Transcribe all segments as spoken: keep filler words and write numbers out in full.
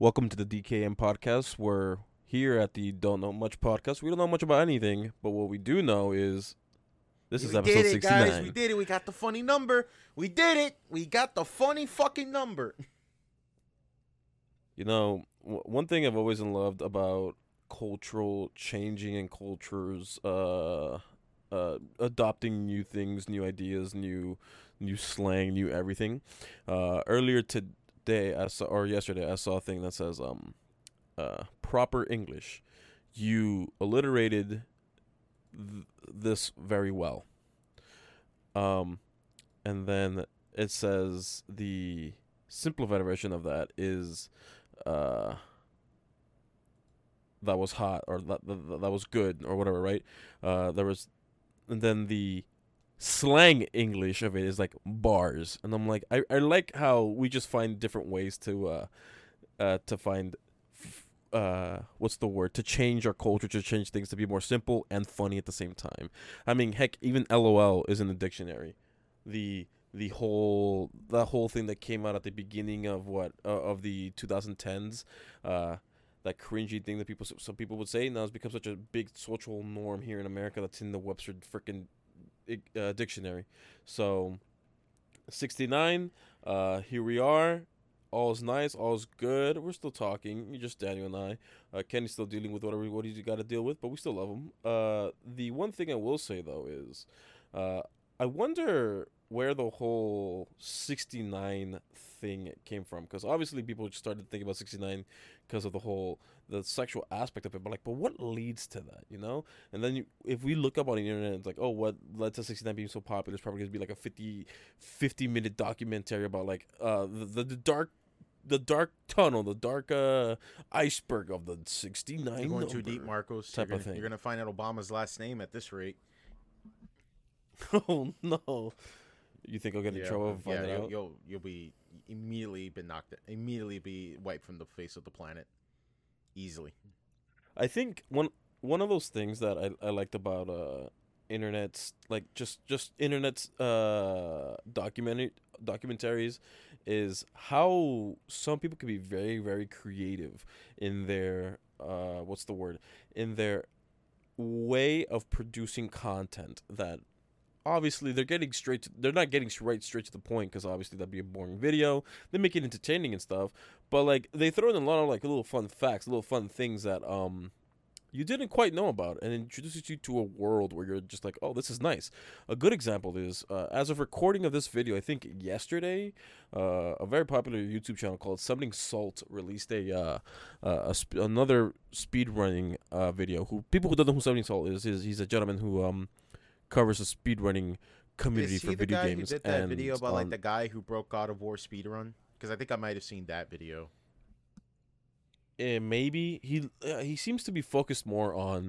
Welcome to the D K M podcast. We're here at the Don't Know Much podcast. We don't know much about anything, but what we do know is this is episode sixty-nine. Guys, we did it. We got the funny number. We did it. We got the funny fucking number. You know, w- one thing I've always loved about cultural changing and cultures uh, uh, adopting new things, new ideas, new new slang, new everything. Uh, earlier today. Day I saw, or yesterday I saw a thing that says um uh proper English. You alliterated th- this very well. Um and then it says the simplified version of that is uh that was hot, or that that, that was good, or whatever, right? Uh there was, and then the slang English of it is like bars, and I'm like, I, I like how we just find different ways to uh, uh to find f- uh what's the word to change our culture, to change things to be more simple and funny at the same time. I mean, heck, even L O L is in the dictionary. The the whole the whole thing that came out at the beginning of what uh, of the twenty tens, uh that cringy thing that people some people would say now has become such a big social norm here in America that's in the Webster freaking Uh, dictionary. So sixty-nine, uh here we are. All's nice, all's good. We're still talking, you just Daniel and I. uh Kenny's still dealing with whatever what he's got to deal with, but we still love him. Uh the one thing I will say though is uh I wonder where the whole sixty-nine thing came from, because obviously people just started thinking about sixty-nine because of the whole the sexual aspect of it, but like, but what leads to that, you know? And then you, if we look up on the internet, it's like, oh, what led to sixty-nine being so popular? It's probably gonna be like a fifty minute documentary about like uh the, the, the dark the dark tunnel, the dark uh, iceberg of the sixty-nine. You're going too deep, Marcos. Type you're gonna, of thing. You're gonna find out Obama's last name at this rate. Oh no. You think I'll get in yeah, trouble? Yeah, yeah you'll, you'll you'll be immediately been knocked, immediately be wiped from the face of the planet, easily. I think one one of those things that I, I liked about uh, internet's like just just internet's uh documentary documentaries is how some people can be very very creative in their uh what's the word in their way of producing content that. Obviously, they're getting straight. To, they're not getting straight straight to the point, because obviously that'd be a boring video. They make it entertaining and stuff, but like they throw in a lot of like little fun facts, little fun things that um you didn't quite know about, and introduces you to a world where you're just like, oh, this is nice. A good example is uh, as of recording of this video, I think yesterday, uh, a very popular YouTube channel called Summoning Salt released a uh, uh a sp- another speedrunning uh video. Who people who don't know who Summoning Salt is is he's a gentleman who um. covers the speedrunning community for video games. Is he the guy who did that video about like the guy who broke God of War speedrun? Because I think I might have seen that video. Eh, maybe he uh, he seems to be focused more on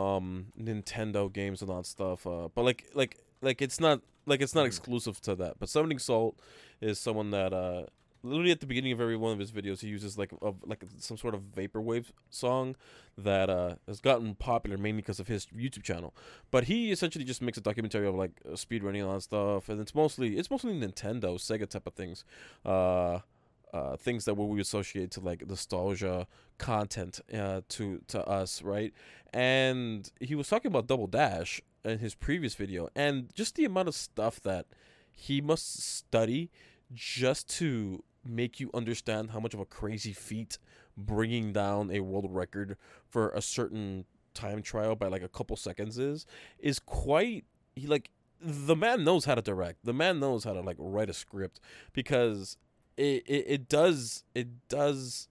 um, Nintendo games and all that stuff. Uh, but like like like it's not like it's not exclusive to that. But Summoning Salt is someone that uh, literally at the beginning of every one of his videos he uses like a, like some sort of vaporwave song that uh, has gotten popular mainly because of his YouTube channel, but he essentially just makes a documentary of like uh, speedrunning and all that stuff, and it's mostly it's mostly Nintendo, Sega type of things, uh, uh, things that we associate to like nostalgia content uh, to to us, right? And he was talking about Double Dash in his previous video, and just the amount of stuff that he must study just to make you understand how much of a crazy feat bringing down a world record for a certain time trial by like a couple seconds is is quite he like the man knows how to direct, the man knows how to like write a script, because it it, it does it does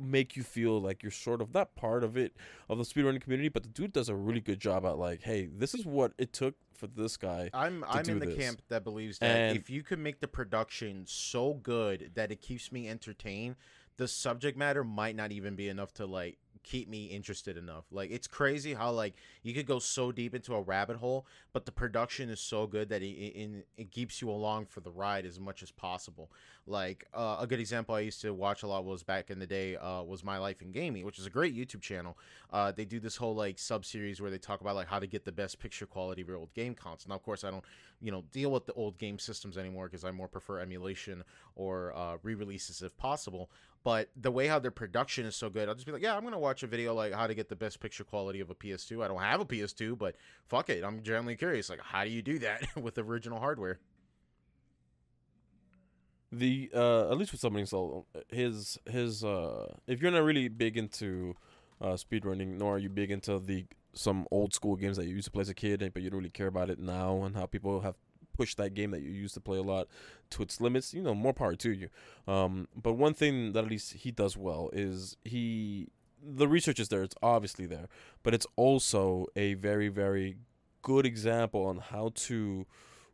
make you feel like you're sort of not part of it, of the speedrunning community, but the dude does a really good job at like, hey, this is what it took for this guy. I'm I'm in the this. camp that believes that and if you can make the production so good that it keeps me entertained, the subject matter might not even be enough to like keep me interested enough. Like, it's crazy how like you could go so deep into a rabbit hole, but the production is so good that it it, it keeps you along for the ride as much as possible. Like uh, a good example I used to watch a lot was back in the day uh, was My Life in Gaming, which is a great YouTube channel. Uh, they do this whole like sub series where they talk about like how to get the best picture quality of your old game console. Now, of course, I don't you know deal with the old game systems anymore because I more prefer emulation or uh, re-releases if possible. But the way how their production is so good, I'll just be like, yeah, I'm going to watch a video like how to get the best picture quality of a P S two. I don't have a P S two, but fuck it. I'm generally curious. Like, how do you do that with original hardware? The uh, at least with Summoning Salt, his his uh, if you're not really big into uh, speedrunning, nor are you big into the some old school games that you used to play as a kid, but you don't really care about it now and how people have pushed that game that you used to play a lot to its limits, you know, more power to you. Um, but one thing that at least he does well is he the research is there. It's obviously there, but it's also a very, very good example on how to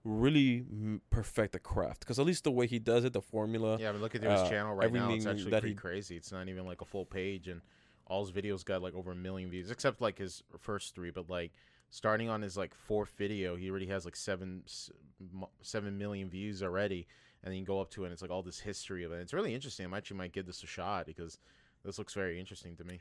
really perfect the craft, because at least the way he does it, the formula. Yeah, I mean, look at his uh, channel right now. It's actually pretty he... crazy. It's not even like a full page, and all his videos got like over a million views, except like his first three. But like starting on his like fourth video, he already has like seven seven million views already, and then you go up to it, and it's like all this history of it. It's really interesting. I actually might give this a shot because this looks very interesting to me.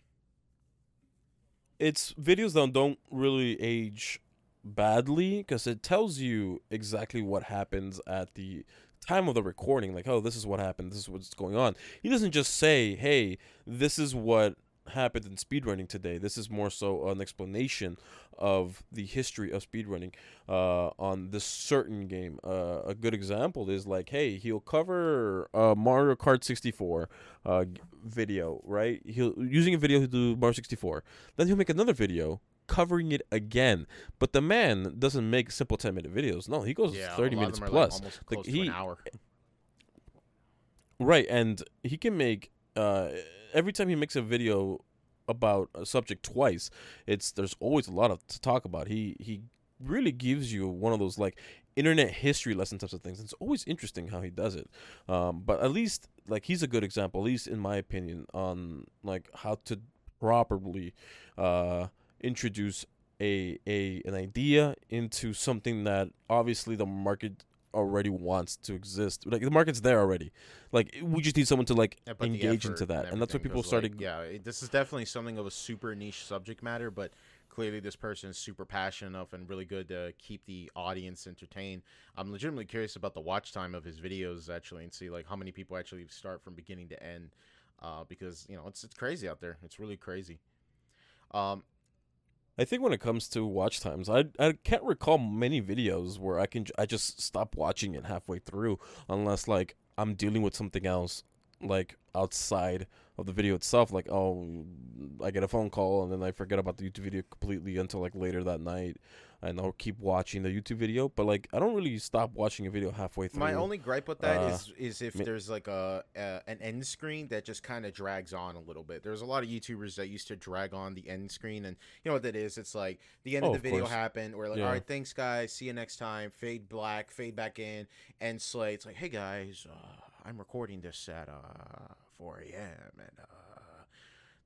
It's videos that don't really age badly, because it tells you exactly what happens at the time of the recording. Like, oh, this is what happened, this is what's going on. He doesn't just say, hey, this is what happened in speedrunning today. This is more so an explanation of the history of speedrunning uh, on this certain game. Uh, a good example is like, hey, he'll cover a uh, Mario Kart sixty-four uh, video, right? He'll using a video he'll do Mario sixty-four. Then he'll make another video covering it again, but the man doesn't make simple ten minute videos. No, he goes yeah, thirty minutes plus, like, like close he, to an hour. Right, and he can make uh, every time he makes a video about a subject twice, it's there's always a lot of to talk about. He he really gives you one of those like internet history lesson types of things. It's always interesting how he does it. Um, but at least like he's a good example, at least in my opinion, on like how to properly uh, introduce a a an idea into something that obviously the market already wants to exist. Like the market's there already. Like we just need someone to like yeah, engage into that, and, and that's what people started. Like, yeah, it, this is definitely something of a super niche subject matter, but clearly this person is super passionate enough and really good to keep the audience entertained. I'm legitimately curious about the watch time of his videos actually, and see like how many people actually start from beginning to end, uh, because you know it's it's crazy out there. It's really crazy. Um. I think when it comes to watch times, I I can't recall many videos where I can I just stop watching it halfway through, unless like I'm dealing with something else like outside of the video itself. Like, oh, I get a phone call and then I forget about the YouTube video completely until like later that night, and I'll keep watching the YouTube video. But like I don't really stop watching a video halfway through. My only gripe with that uh, is is if mi- there's like a, a an end screen that just kind of drags on a little bit. There's a lot of YouTubers that used to drag on the end screen, and you know what that is? It's like the end oh, of the of video course. happened. We're like, yeah. all right, thanks guys, see you next time. Fade black, fade back in, and slay. It's like, hey guys, uh, I'm recording this at uh four a.m. and uh,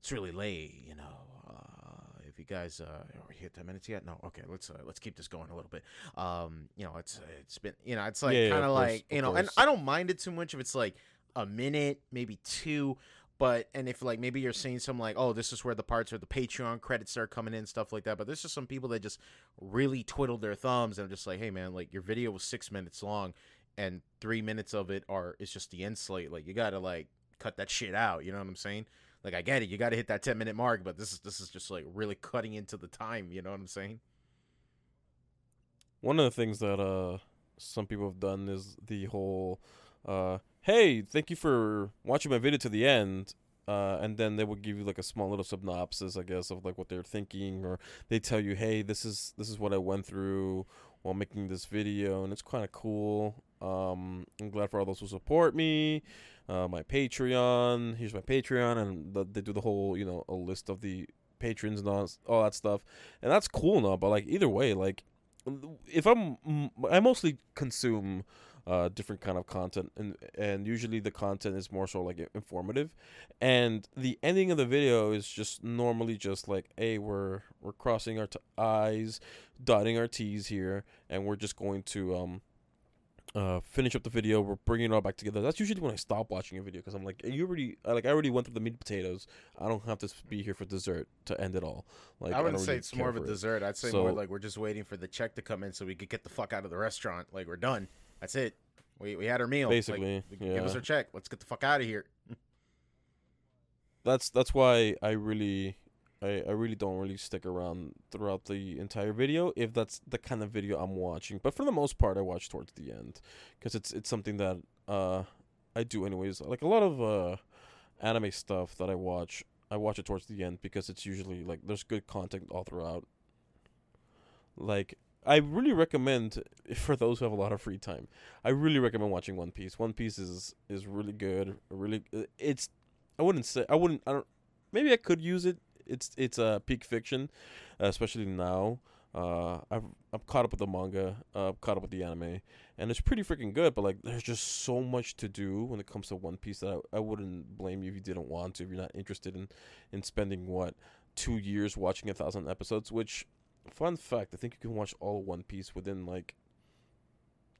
it's really late, you know. Uh, if you guys uh, are we hit ten minutes yet? No, okay. Let's uh, let's keep this going a little bit. Um, you know, it's it's been you know, it's like yeah, kind of like you know, course. And I don't mind it too much if it's like a minute, maybe two. But and if like maybe you're seeing some like, oh, this is where the parts or the Patreon credits start coming in, stuff like that. But there's just some people that just really twiddled their thumbs, and I'm just like, hey man, like your video was six minutes long, and three minutes of it are it's just the end slate. Like you gotta like cut that shit out, you know what I'm saying? Like I get it, you got to hit that ten minute mark, but this is this is just like really cutting into the time, you know what I'm saying? One of the things that uh some people have done is the whole uh hey, thank you for watching my video to the end, uh and then they will give you like a small little synopsis, I guess, of like what they're thinking, or they tell you, hey, this is this is what I went through while making this video, and it's kind of cool. Um, I'm glad for all those who support me. Uh, my Patreon, here's my Patreon, and the, they do the whole, you know, a list of the patrons and all, all that stuff, and that's cool and all. But like either way, like if I'm, I mostly consume uh, different kind of content, and and usually the content is more so like informative, and the ending of the video is just normally just like, hey, we're we're crossing our t- I's, dotting our T's here, and we're just going to um. Uh, finish up the video. We're bringing it all back together. That's usually when I stop watching a video, because I'm like, you already, like, I already went through the meat and potatoes. I don't have to be here for dessert to end it all. Like, I wouldn't I say really it's more of a dessert. It. I'd say so, more like we're just waiting for the check to come in so we could get the fuck out of the restaurant. Like, we're done. That's it. We we had our meal. Basically, like, yeah. Give us our check. Let's get the fuck out of here. that's that's why I really I, I really don't really stick around throughout the entire video if that's the kind of video I'm watching. But for the most part, I watch towards the end because it's it's something that uh I do anyways. Like a lot of uh anime stuff that I watch, I watch it towards the end because it's usually like there's good content all throughout. Like, I really recommend, for those who have a lot of free time, I really recommend watching One Piece. One Piece is is really good. Really, it's I wouldn't say I wouldn't I don't maybe I could use it. It's it's a uh, peak fiction, uh, especially now. Uh, I've I'm caught up with the manga. Uh, I'm caught up with the anime, and it's pretty freaking good. But like, there's just so much to do when it comes to One Piece that I, I wouldn't blame you if you didn't want to. If you're not interested in in spending what two years watching a thousand episodes, which fun fact, I think you can watch all One Piece within like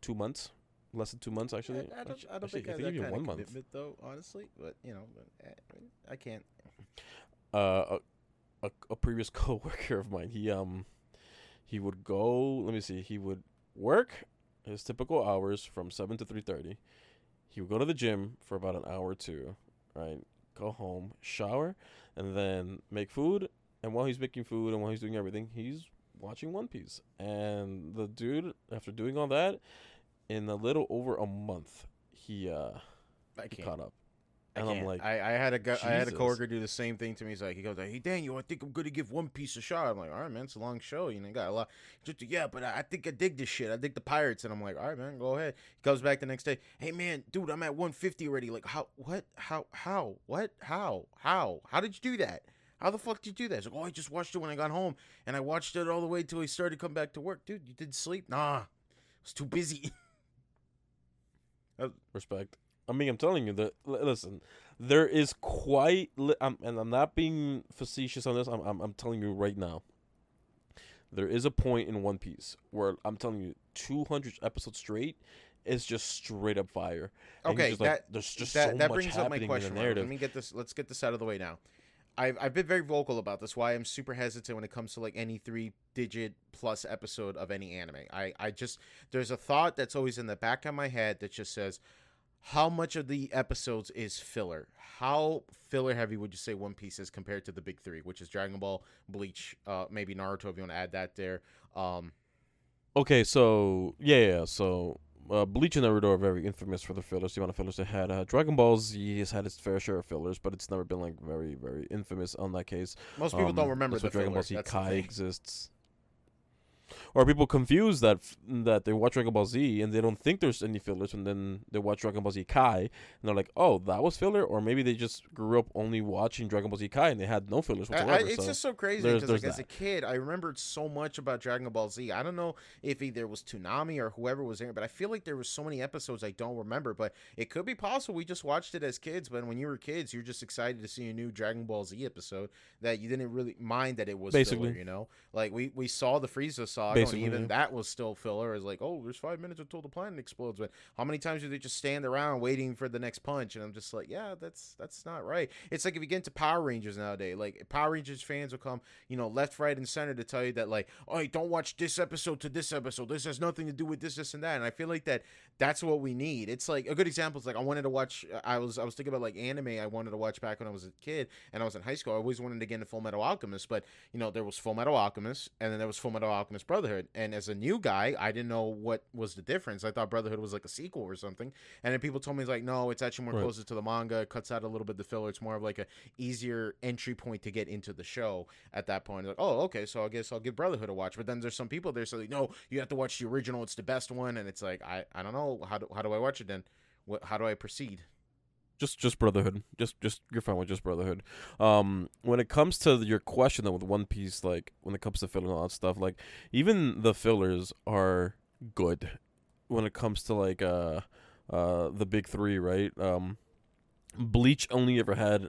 two months, less than two months actually. I, I don't, I don't actually, think I, I think even one month. Though, honestly, but you know, I, I can't. Uh, a, a a previous coworker of mine, he um, he would go. Let me see. He would work his typical hours from seven to three thirty. He would go to the gym for about an hour or two. Right, go home, shower, and then make food. And while he's making food and while he's doing everything, he's watching One Piece. And the dude, after doing all that, in a little over a month, he uh I he caught up. And I I'm like, I, I had a gu- I had a coworker do the same thing to me. He's like, he goes, like, "Hey Daniel, I think I'm gonna give One Piece a shot." I'm like, "All right, man, it's a long show, you know, you got a lot." Just, yeah, but I, I think I dig this shit. I dig the pirates, and I'm like, "All right, man, go ahead." He comes back the next day. "Hey, man, dude, I'm at one fifty already." Like, how? What? How? How? What? How? How? How did you do that? How the fuck did you do that? It's like, "Oh, I just watched it when I got home, and I watched it all the way till I started to come back to work." Dude, you didn't sleep? Nah, I was too busy. Respect. I mean, I'm telling you that. L- listen, there is quite, li- I'm, and I'm not being facetious on this. I'm, I'm, I'm telling you right now. There is a point in One Piece where I'm telling you, two hundred episodes straight is just straight up fire. And okay, just that like, there's just that, so that much brings up my question. Right? Let me get this. Let's get this out of the way now. I've I've been very vocal about this. Why I'm super hesitant when it comes to like any three-digit plus episode of any anime. I, I just there's a thought that's always in the back of my head that just says, how much of the episodes is filler? How filler heavy would you say One Piece is compared to the big three, which is Dragon Ball, Bleach, uh, maybe Naruto if you want to add that there. Um, okay, so yeah, yeah so. Uh, Bleach and Naruto are very infamous for the fillers, the amount of fillers they had. Uh, Dragon Ball Z has had its fair share of fillers, but it's never been like very, very infamous on that case. Most people um, don't remember the Dragon Ball Z Kai exists. Or people confuse that f- that they watch Dragon Ball Z and they don't think there's any fillers, and then they watch Dragon Ball Z Kai and they're like, "Oh, that was filler," or maybe they just grew up only watching Dragon Ball Z Kai and they had no fillers whatsoever. I, I, it's so just so crazy because like, as a kid, I remembered so much about Dragon Ball Z. I don't know if either it was Toonami or whoever was there, but I feel like there were so many episodes I don't remember. But it could be possible we just watched it as kids. But when you were kids, you're just excited to see a new Dragon Ball Z episode that you didn't really mind that it was basically filler, you know, like we we saw the Frieza saga. Basically, even yeah. That was still filler. Is like, "Oh, there's five minutes until the planet explodes." But how many times do they just stand around waiting for the next punch? And I'm just like, yeah, that's that's not right. It's like if you get into Power Rangers nowadays, like Power Rangers fans will come, you know, left, right, and center to tell you that, like, "Oh, hey, don't watch this episode to this episode. This has nothing to do with this, this, and that." And I feel like that that's what we need. It's like a good example is like I wanted to watch. I was I was thinking about like anime I wanted to watch back when I was a kid and I was in high school. I always wanted to get into Full Metal Alchemist, but you know there was Full Metal Alchemist and then there was Full Metal Alchemist Brotherhood, and as a new guy I didn't know what was the difference. I thought Brotherhood was like a sequel or something, and then people told me it's like, no, it's actually more right. closer to the manga. It cuts out a little bit the filler. It's more of like a easier entry point to get into the show at that point. Like, oh, okay, so I guess I'll give Brotherhood a watch. But then there's some people there, so like, no, you have to watch the original, it's the best one. And it's like, I I don't know, how do, how do I watch it then? What, how do I proceed? Just just Brotherhood. Just just you're fine with just Brotherhood. Um, when it comes to your question though with One Piece, like when it comes to filler and all that stuff, like even the fillers are good when it comes to like uh uh the big three, right? Um, Bleach only ever had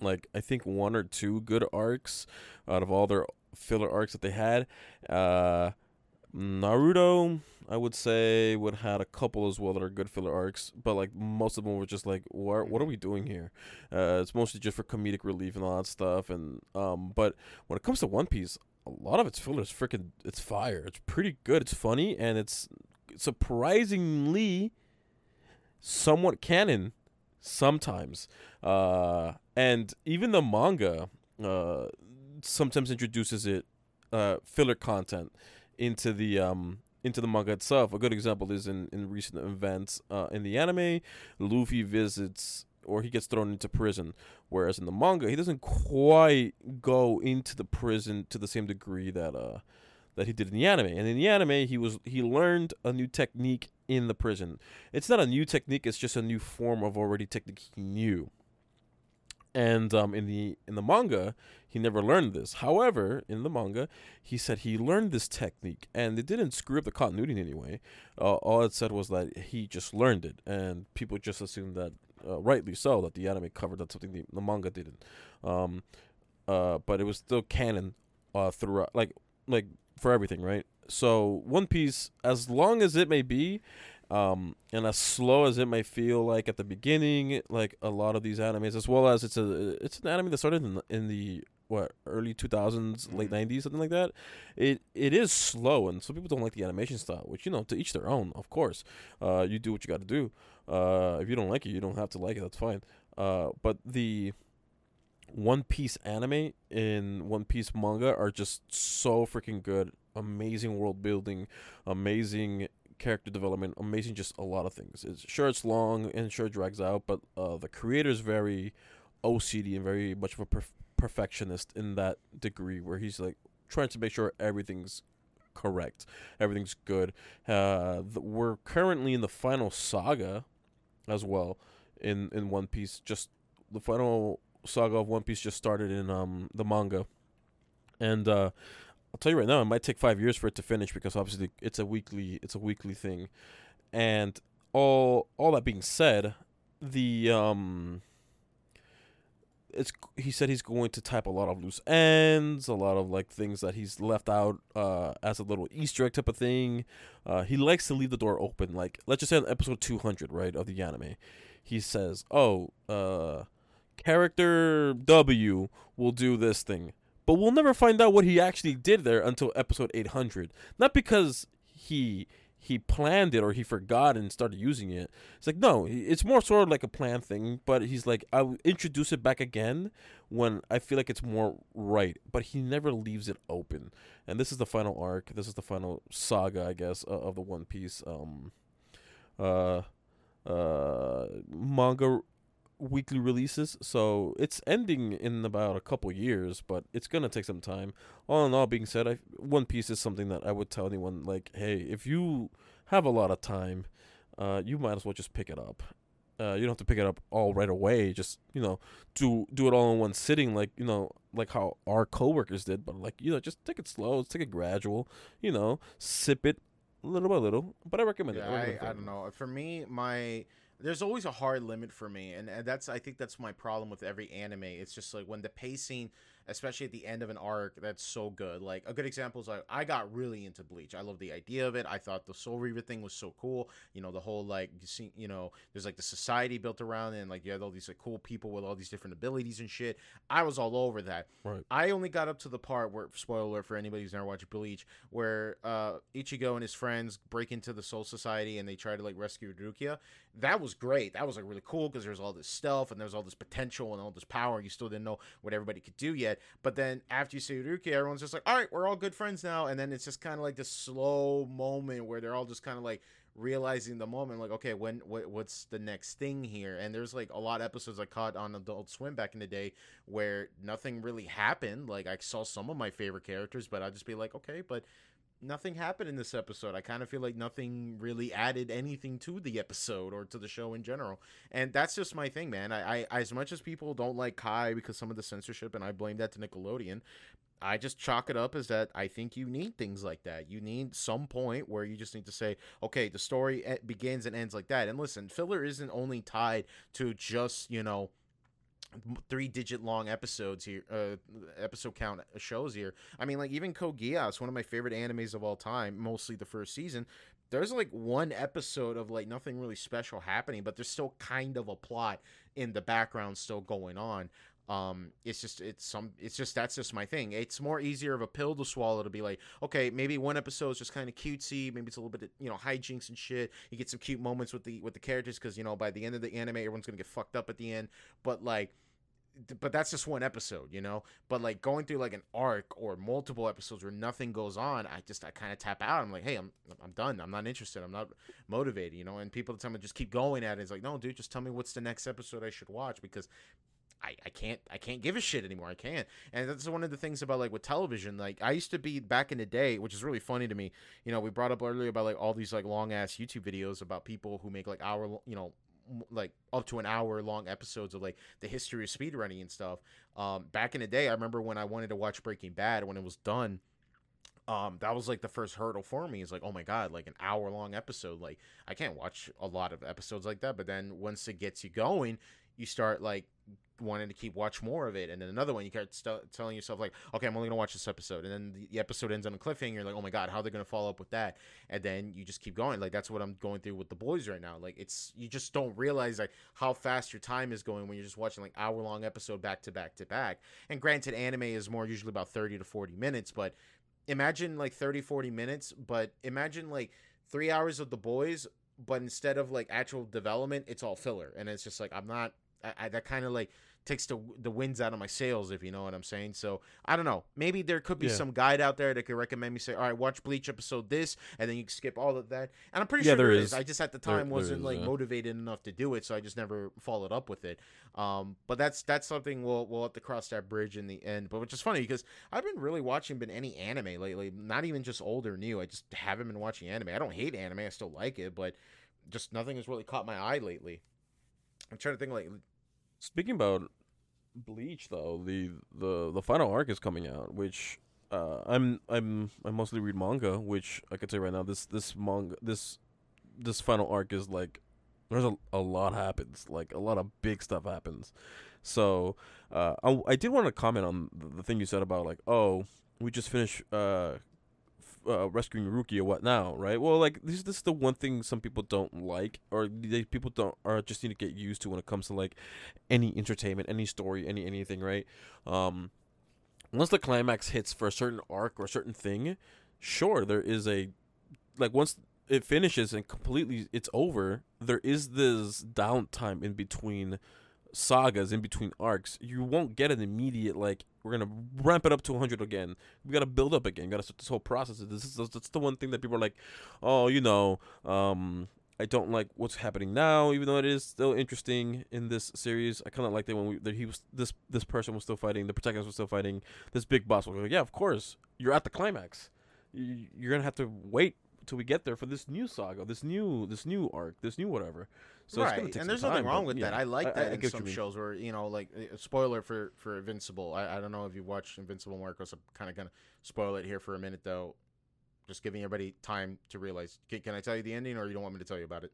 like I think one or two good arcs out of all their filler arcs that they had. Uh, Naruto, I would say, would had a couple as well that are good filler arcs, but like most of them were just like, what what are we doing here? Uh, it's mostly just for comedic relief and all that stuff. And um, but when it comes to One Piece, a lot of its filler is freaking, it's fire. It's pretty good. It's funny, and it's surprisingly somewhat canon sometimes. Uh, And even the manga uh, sometimes introduces it uh, filler content into the um, into the manga itself. A good example is in, in recent events uh, in the anime, Luffy visits or he gets thrown into prison, whereas in the manga he doesn't quite go into the prison to the same degree that uh, that he did in the anime. And in the anime, he was he learned a new technique in the prison. It's not a new technique; it's just a new form of already technique he knew. And um, in the in the manga, he never learned this. However, in the manga, he said he learned this technique, and it didn't screw up the continuity in any way. Uh, all it said was that he just learned it, and people just assumed that, uh, rightly so, that the anime covered that something the, the manga didn't. Um, uh, but it was still canon uh, throughout, like like for everything, right? So One Piece, as long as it may be, Um, and as slow as it may feel like at the beginning, like a lot of these animes, as well as it's a it's an anime that started in, in the what early two thousands, late nineties, something like that. It it is slow, and some people don't like the animation style, which, you know, to each their own, of course. Uh, you do what you got to do. Uh, if you don't like it, you don't have to like it. That's fine. Uh, but the One Piece anime and One Piece manga are just so freaking good. Amazing world building, amazing character development, amazing, just a lot of things. It's sure it's long and sure it drags out, but uh, the creator is very O C D and very much of a perf- perfectionist in that degree, where he's like trying to make sure everything's correct, everything's good. Uh, th- we're currently in the final saga as well in in One Piece. Just the final saga of One Piece just started in um the manga, and uh I'll tell you right now, it might take five years for it to finish, because obviously it's a weekly, it's a weekly thing. And all all that being said, the um, it's he said he's going to type a lot of loose ends, a lot of like things that he's left out uh, as a little Easter egg type of thing. Uh, he likes to leave the door open. Like, let's just say on episode two hundred, right, of the anime, he says, "Oh, uh, character W will do this thing." But we'll never find out what he actually did there until episode eight hundred. Not because he he planned it or he forgot and started using it. It's like, no, it's more sort of like a planned thing. But he's like, I'll introduce it back again when I feel like it's more right. But he never leaves it open. And this is the final arc. This is the final saga, I guess, uh, of the One Piece um, uh, uh, manga weekly releases. So it's ending in about a couple years, but it's gonna take some time. All in all being said, I, One Piece is something that I would tell anyone, like, hey, if you have a lot of time, uh you might as well just pick it up. Uh you don't have to pick it up all right away. Just, you know, do do it all in one sitting, like, you know, like how our coworkers did. But, like, you know, just take it slow, let's take it gradual, you know, sip it little by little. But I recommend yeah, it. I, recommend I, I don't know. For me, my there's always a hard limit for me, and that's I think that's my problem with every anime. It's just like when the pacing, especially at the end of an arc, that's so good. Like, a good example is, like, I got really into Bleach. I love the idea of it. I thought the Soul Reaver thing was so cool. You know, the whole, like, you see, you know, there's, like, the society built around it, and, like, you had all these, like, cool people with all these different abilities and shit. I was all over that. Right. I only got up to the part where, spoiler alert for anybody who's never watched Bleach, where uh, Ichigo and his friends break into the Soul Society and they try to, like, rescue Rukia. That was great. That was, like, really cool, because there's all this stuff and there's all this potential and all this power. You still didn't know what everybody could do yet. But then after you see Rukia, everyone's just like, all right, we're all good friends now. And then it's just kind of like this slow moment where they're all just kind of like realizing the moment, like, okay, when what, what's the next thing here? And there's, like, a lot of episodes I caught on Adult Swim back in the day where nothing really happened. Like, I saw some of my favorite characters, but I'd just be like, okay, but nothing happened in this episode. I kind of feel like nothing really added anything to the episode or to the show in general. And that's just my thing, man. I, I as much as people don't like Kai because some of the censorship, and I blame that to Nickelodeon, I just chalk it up as that I think you need things like that. You need some point where you just need to say, okay, the story begins and ends like that. And listen, filler isn't only tied to just, you know, three digit long episodes here, uh episode count shows here. I mean, like, even Code Geass, one of my favorite animes of all time, mostly the first season, there's, like, one episode of, like, nothing really special happening, but there's still kind of a plot in the background still going on. Um, it's just, it's some, it's just, that's just my thing. It's more easier of a pill to swallow to be like, okay, maybe one episode is just kind of cutesy. Maybe it's a little bit of, you know, hijinks and shit. You get some cute moments with the, with the characters. Cause, you know, by the end of the anime, everyone's going to get fucked up at the end. But, like, but that's just one episode, you know? But, like, going through, like, an arc or multiple episodes where nothing goes on, I just, I kind of tap out. I'm like, hey, I'm I'm done. I'm not interested. I'm not motivated, you know? And people tell me, just keep going at it. It's like, no, dude, just tell me what's the next episode I should watch, because I, I can't I can't give a shit anymore. I can't. And that's one of the things about, like, with television. Like, I used to be, back in the day, which is really funny to me, you know, we brought up earlier about, like, all these, like, long-ass YouTube videos about people who make, like, hour, you know, like up to an hour long episodes of like the history of speedrunning and stuff. Um, back in the day, I remember when I wanted to watch Breaking Bad, when it was done, um, that was like the first hurdle for me. It's like, oh my God, like an hour long episode. Like I can't watch a lot of episodes like that. But then once it gets you going, you start like wanting to keep watch more of it. And then another one, you start st- telling yourself like, okay, I'm only going to watch this episode. And then the episode ends on a cliffhanger. You're like, oh my God, how are they going to follow up with that? And then you just keep going. Like, that's what I'm going through with The Boys right now. Like it's, you just don't realize like how fast your time is going when you're just watching like hour long episode back to back to back. And granted, anime is more usually about thirty to forty minutes, but imagine like thirty, forty minutes, but imagine like three hours of The Boys, but instead of like actual development, it's all filler. And it's just like, I'm not, I, I, that kind of like takes the the winds out of my sails, if you know what I'm saying. So I don't know. Maybe there could be yeah. some guide out there that could recommend me, say, all right, watch Bleach episode this, and then you can skip all of that. And I'm pretty yeah, sure there is. is. I just at the time there, wasn't there is, like uh... motivated enough to do it, so I just never followed up with it. Um, but that's that's something we'll we'll have to cross that bridge in the end. But which is funny because I've been really watching been any anime lately, not even just old or new. I just haven't been watching anime. I don't hate anime. I still like it, but just nothing has really caught my eye lately. I'm trying to think like. Speaking about Bleach, though, the, the, the final arc is coming out, which uh, I'm I'm I mostly read manga, which I could say right now this this manga this this final arc is like there's a, a lot happens, like a lot of big stuff happens. So uh, I I did want to comment on the thing you said about like, oh, we just finished uh, f- uh, rescuing Rukia, what now, right? Well, like this this is the one thing some people don't like, or they, people don't or just need to get used to when it comes to like. Any entertainment, any story, any anything, right? Um, once the climax hits for a certain arc or a certain thing, sure, there is a like once it finishes and completely it's over, there is this downtime in between sagas, in between arcs. You won't get an immediate like we're gonna ramp it up to one hundred again. We gotta build up again. We gotta start this whole process. This is that's the one thing that people are like, oh, you know, um. I don't like what's happening now, even though it is still interesting in this series. I kind of liked it when we, that he was this this person was still fighting, the protagonist was still fighting, this big boss was like, yeah, of course, you're at the climax. You're gonna have to wait till we get there for this new saga, this new this new arc, this new whatever. So right, it's take and there's time, nothing wrong but, with yeah, that. I like that I, I in some shows where you know, like spoiler for for Invincible. I, I don't know if you watched Invincible, Marcos. I'm kind of gonna spoil it here for a minute though. Just giving everybody time to realize. Can, can I tell you the ending, or you don't want me to tell you about it?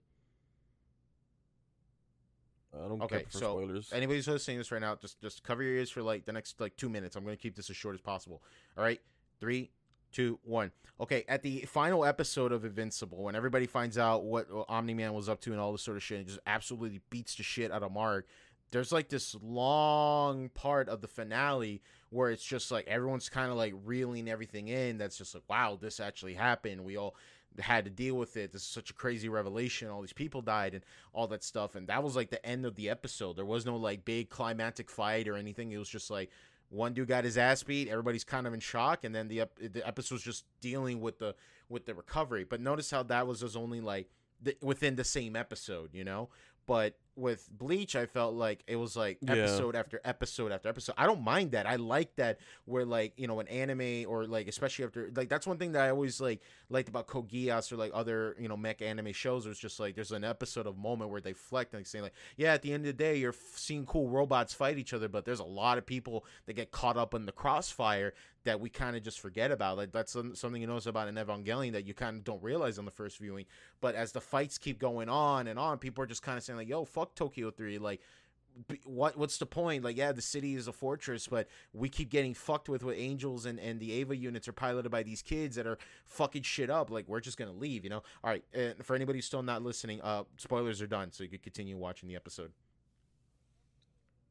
I don't okay, care for so spoilers. Anybody who's listening to this right now, just just cover your ears for like the next like two minutes. I'm going to keep this as short as possible. All right, three, two, one. Okay, at the final episode of Invincible, when everybody finds out what Omni-Man was up to and all this sort of shit, and just absolutely beats the shit out of Mark. There's like this long part of the finale where it's just like everyone's kind of like reeling everything in. That's just like, wow, this actually happened. We all had to deal with it. This is such a crazy revelation. All these people died and all that stuff. And that was like the end of the episode. There was no like big climactic fight or anything. It was just like one dude got his ass beat. Everybody's kind of in shock. And then the, ep- the episode's just dealing with the, with the recovery. But notice how that was just only like th- within the same episode, you know? But with Bleach, I felt like it was like episode yeah. after episode after episode. I don't mind that. I like that where like, you know, an anime or like especially after like that's one thing that I always like liked about Code Geass or like other, you know, mech anime shows. It's just like there's an episode of moment where they reflect and like, saying like, yeah, at the end of the day, you're seeing cool robots fight each other. But there's a lot of people that get caught up in the crossfire that we kind of just forget about. Like that's something you notice about an Evangelion that you kind of don't realize on the first viewing. But as the fights keep going on and on, people are just kind of saying like, yo, fuck Tokyo three, like b- what what's the point? Like, yeah, the city is a fortress, but we keep getting fucked with with angels and and the Ava units are piloted by these kids that are fucking shit up. Like, we're just gonna leave, you know? All right, and for anybody who's still not listening, uh spoilers are done, so you could continue watching the episode.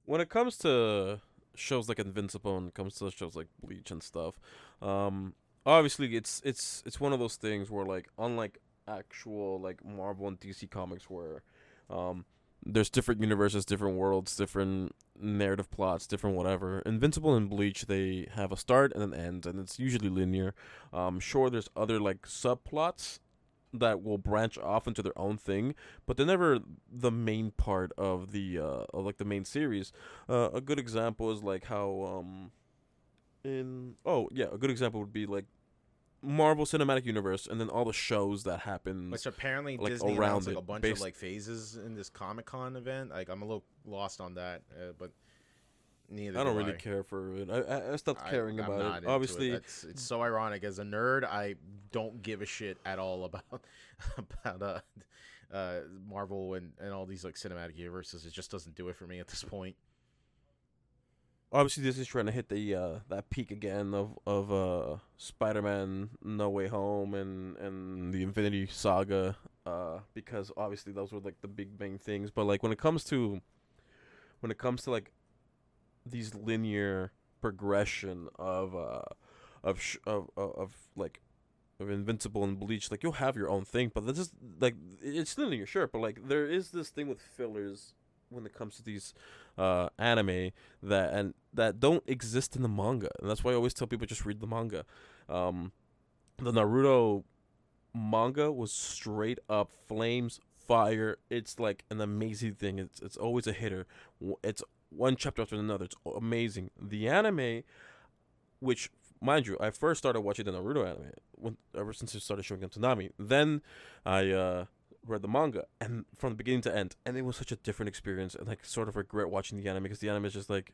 When it comes to shows like Invincible and it comes to shows like Bleach and stuff, um obviously it's it's it's one of those things where, like, unlike actual like Marvel and D C comics where um there's different universes, different worlds, different narrative plots, different whatever. Invincible and Bleach, they have a start and an end, and it's usually linear. Um, sure, there's other like subplots that will branch off into their own thing, but they're never the main part of the uh, of, like the main series. Uh, a good example is like how um, in oh yeah, a good example would be like Marvel Cinematic Universe, and then all the shows that happen. Which apparently like, Disney announced like a bunch based... of like phases in this Comic-Con event. Like I'm a little lost on that, uh, but neither. I don't do really I. care for it. I, I stopped I, caring I'm about not it. Into Obviously, it. It's so ironic. As a nerd, I don't give a shit at all about about uh, uh, Marvel and, and all these like cinematic universes. It just doesn't do it for me at this point. Obviously, this is trying to hit the uh, that peak again of of uh, Spider-Man No Way Home and, and the Infinity Saga, uh, because obviously those were like the big bang things. But like when it comes to when it comes to like these linear progression of uh, of, sh- of of of like of Invincible and Bleach, like you'll have your own thing, but this is like it's linear, sure. But like there is this thing with fillers when it comes to these uh, anime that and that don't exist in the manga, and that's why I always tell people just read the manga. Um, the Naruto manga was straight up flames, fire. It's like an amazing thing. It's it's always a hitter. It's one chapter after another. It's amazing. The anime, which mind you, I first started watching the Naruto anime when, ever since it started showing up Konami. Then I. Uh, read the manga, and from the beginning to end, and it was such a different experience, and like sort of regret watching the anime because the anime is just like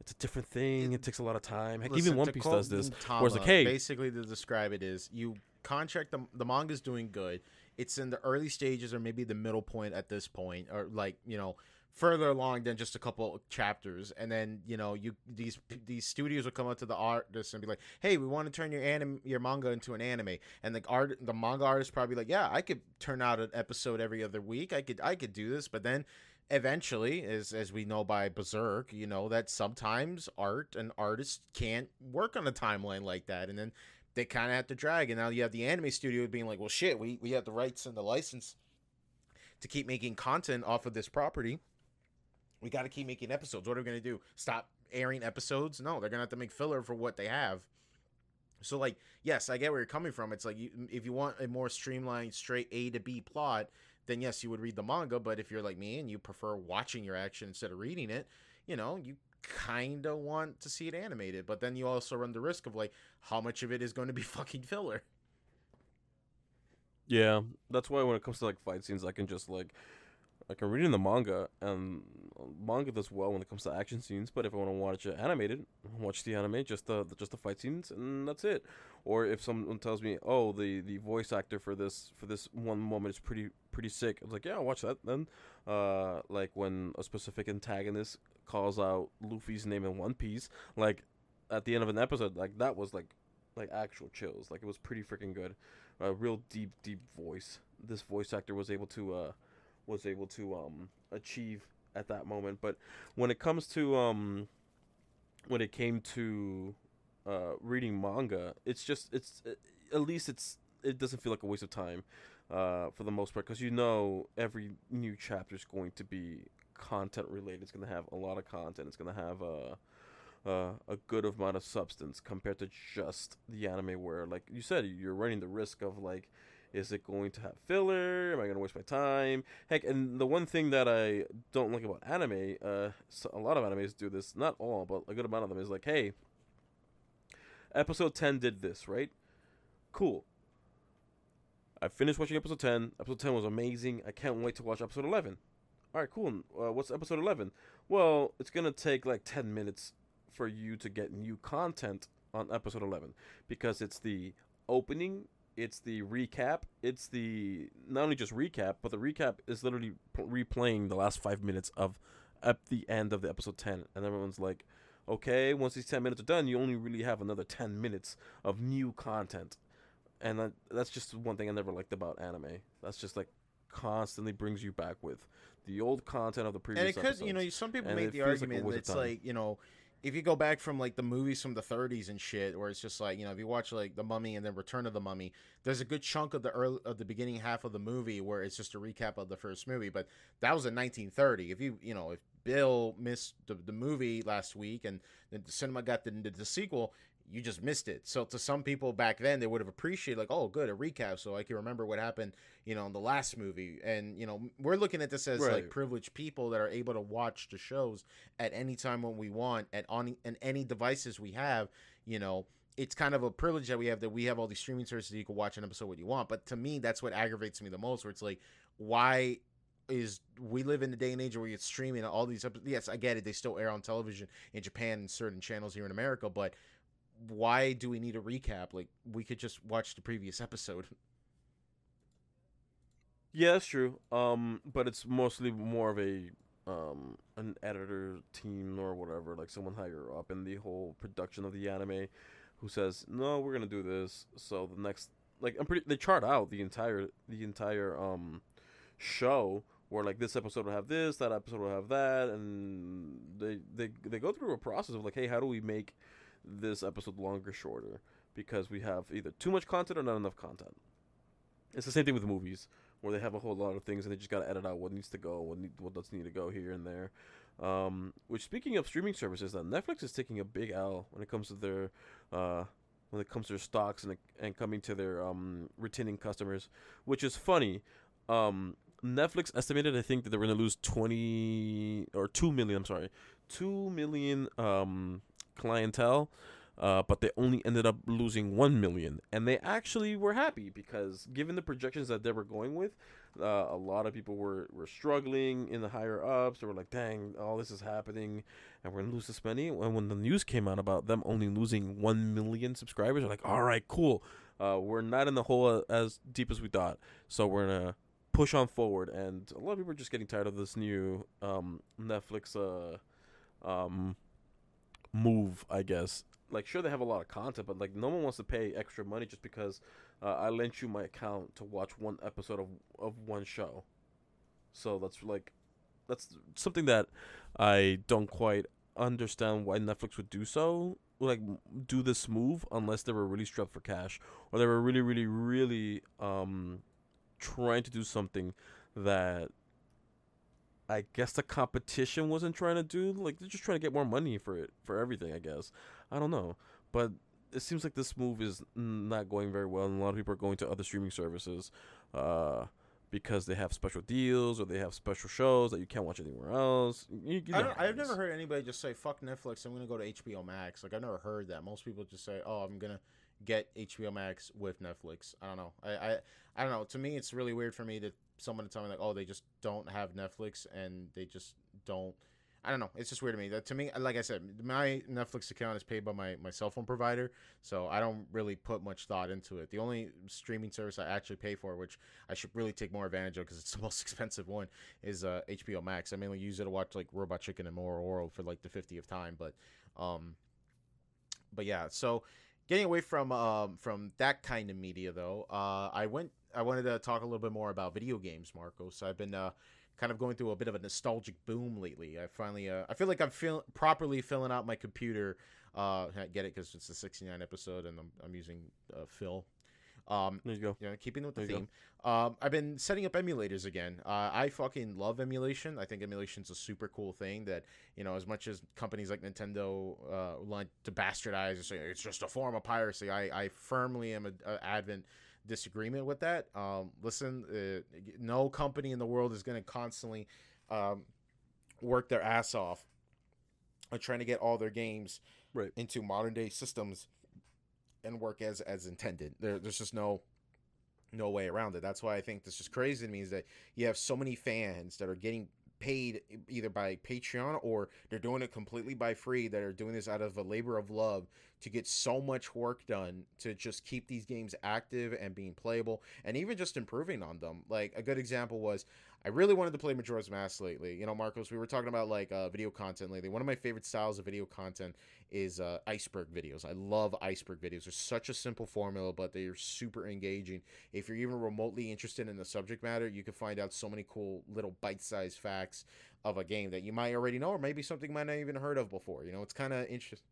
it's a different thing. It, it takes a lot of time. Heck, listen, even One Piece does this. Whereas like, hey, basically to describe it is you contract the the manga's doing good. It's in the early stages or maybe the middle point at this point, or like you know further along than just a couple of chapters, and then you know you these these studios will come up to the artists and be like, hey, we want to turn your anime your manga into an anime, and the art the manga artist probably like, yeah, I could turn out an episode every other week, I could I could do this. But then eventually, as as we know by Berserk, you know that sometimes art and artists can't work on a timeline like that, and then they kind of have to drag. And now you have the anime studio being like, well shit, we we have the rights and the license to keep making content off of this property. We got to keep making episodes. What are we going to do? Stop airing episodes? No, they're going to have to make filler for what they have. So, like, yes, I get where you're coming from. It's like you, if you want a more streamlined, straight A to B plot, then, yes, you would read the manga. But if you're like me and you prefer watching your action instead of reading it, you know, you kind of want to see it animated. But then you also run the risk of, like, how much of it is going to be fucking filler. Yeah, that's why when it comes to, like, fight scenes, I can just, like... I can read in the manga, and manga does well when it comes to action scenes. But if I want to watch it animated, watch the anime, just the just the fight scenes, and that's it. Or if someone tells me, "Oh, the, the voice actor for this for this one moment is pretty pretty sick," I was like, "Yeah, I'll watch that." Then, uh, like when a specific antagonist calls out Luffy's name in One Piece, like at the end of an episode, like that was like like actual chills. Like it was pretty freaking good. A uh, real deep deep voice. This voice actor was able to. Uh, was able to um, achieve at that moment. But when it comes to um, when it came to uh, reading manga, it's just it's it, at least it's it doesn't feel like a waste of time uh, for the most part, because you know every new chapter is going to be content related. It's going to have a lot of content. It's going to have a uh, a good amount of substance compared to just the anime, where like you said, you're running the risk of like, is it going to have filler? Am I going to waste my time? Heck, and the one thing that I don't like about anime, uh, so a lot of animes do this, not all, but a good amount of them, is like, hey, episode ten did this, right? Cool. I finished watching episode ten. Episode ten was amazing. I can't wait to watch episode eleven. All right, cool. Uh, what's episode eleven? Well, it's going to take like ten minutes for you to get new content on episode eleven, because it's the opening, it's the recap, it's the not only just recap, but the recap is literally p- replaying the last five minutes of at the end of the episode ten, and everyone's like, okay, once these ten minutes are done, you only really have another ten minutes of new content. And that, that's just one thing I never liked about anime. That's just like constantly brings you back with the old content of the previous episode. And it episodes. could, you know, some people and make the argument like that it's like, you know, if you go back from, like, the movies from the thirties and shit, where it's just, like, you know, if you watch, like, The Mummy and then Return of the Mummy, there's a good chunk of the early, of the beginning half of the movie where it's just a recap of the first movie, but that was in nineteen thirty. If you, you know, if Bill missed the, the movie last week, and then the cinema got the, the sequel. You just missed it. So to some people back then, they would have appreciated, like, oh, good, a recap, so I can remember what happened, you know, in the last movie. And, you know, we're looking at this as, right. like, privileged people that are able to watch the shows at any time when we want, at on and any devices we have, you know. It's kind of a privilege that we have, that we have all these streaming services that you can watch an episode what you want. But to me, that's what aggravates me the most, where it's like, why is we live in the day and age where you're streaming all these episodes? Yes, I get it. They still air on television in Japan and certain channels here in America. But why do we need a recap? Like, we could just watch the previous episode. Yeah, that's true. Um, but it's mostly more of a... um an editor team or whatever, like someone higher up in the whole production of the anime who says, no, we're gonna do this, so the next, like, I'm pretty, they chart out the entire the entire um show, where like this episode will have this, that episode will have that, and they they, they go through a process of like, hey, how do we make this episode longer, shorter, because we have either too much content or not enough content. It's the same thing with movies, where they have a whole lot of things and they just gotta edit out what needs to go, what need, what doesn't need to go here and there. Um, which, speaking of streaming services, that Netflix is taking a big L when it comes to their, uh, when it comes to their stocks and and coming to their um, retaining customers, which is funny. Um, Netflix estimated, I think, that they were gonna lose twenty or two million. I'm sorry, two million um, clientele. Uh, but they only ended up losing one million, and they actually were happy, because given the projections that they were going with, uh, a lot of people were, were struggling in the higher ups. They were like, dang, all this is happening and we're gonna lose this many. And when the news came out about them only losing one million subscribers, they're like, all right, cool. Uh, we're not in the hole as deep as we thought. So we're gonna push on forward. And a lot of people are just getting tired of this new, um, Netflix, uh, um, move, I guess. Like, sure, they have a lot of content, but, like, no one wants to pay extra money just because uh, I lent you my account to watch one episode of of one show. So that's, like, that's something that I don't quite understand why Netflix would do so, like, do this move, unless they were really strapped for cash, or they were really, really, really um, trying to do something that I guess the competition wasn't trying to do. Like, they're just trying to get more money for it, for everything, I guess. I don't know. But it seems like this move is not going very well, and a lot of people are going to other streaming services uh, because they have special deals, or they have special shows that you can't watch anywhere else. You, you know, I don't, I've never heard anybody just say, fuck Netflix, I'm going to go to H B O Max. Like, I've never heard that. Most people just say, oh, I'm going to get H B O Max with Netflix. I don't know. I, I, I don't know. To me, it's really weird for me to someone to tell me, like, oh, they just don't have Netflix, and they just don't, I don't know, it's just weird to me. That, to me, like I said, my Netflix account is paid by my, my cell phone provider, so I don't really put much thought into it. The only streaming service I actually pay for, which I should really take more advantage of because it's the most expensive one, is uh, H B O Max. I mainly use it to watch, like, Robot Chicken and Moro for, like, the fiftieth time, but, um, but yeah, so getting away from, um, from that kind of media, though, uh, I went, I wanted to talk a little bit more about video games, Marcos. So I've been uh, kind of going through a bit of a nostalgic boom lately. I finally, uh, I feel like I'm feel- properly filling out my computer. Uh, I get it because it's the sixty-nine episode, and I'm, I'm using uh, Phil. Um, there you go. You know, keeping with the there theme. Um, I've been setting up emulators again. Uh, I fucking love emulation. I think emulation's a super cool thing that, you know, as much as companies like Nintendo uh, like to bastardize and say it's just a form of piracy, I, I firmly am an advent disagreement with that. Um, listen, uh, no company in the world is going to constantly um, work their ass off on trying to get all their games right into modern day systems and work as as intended. There, there's just no no way around it. That's why I think this is crazy to me, is that you have so many fans that are getting paid either by Patreon, or they're doing it completely by free, that are doing this out of a labor of love to get so much work done to just keep these games active and being playable, and even just improving on them. Like, a good example was, I really wanted to play Majora's Mask lately. You know, Marcos, we were talking about, like, uh, video content lately. One of my favorite styles of video content is uh, iceberg videos. I love iceberg videos. They're such a simple formula, but they're super engaging. If you're even remotely interested in the subject matter, you can find out so many cool little bite-sized facts of a game that you might already know, or maybe something you might not even heard of before. You know, it's kind of interesting.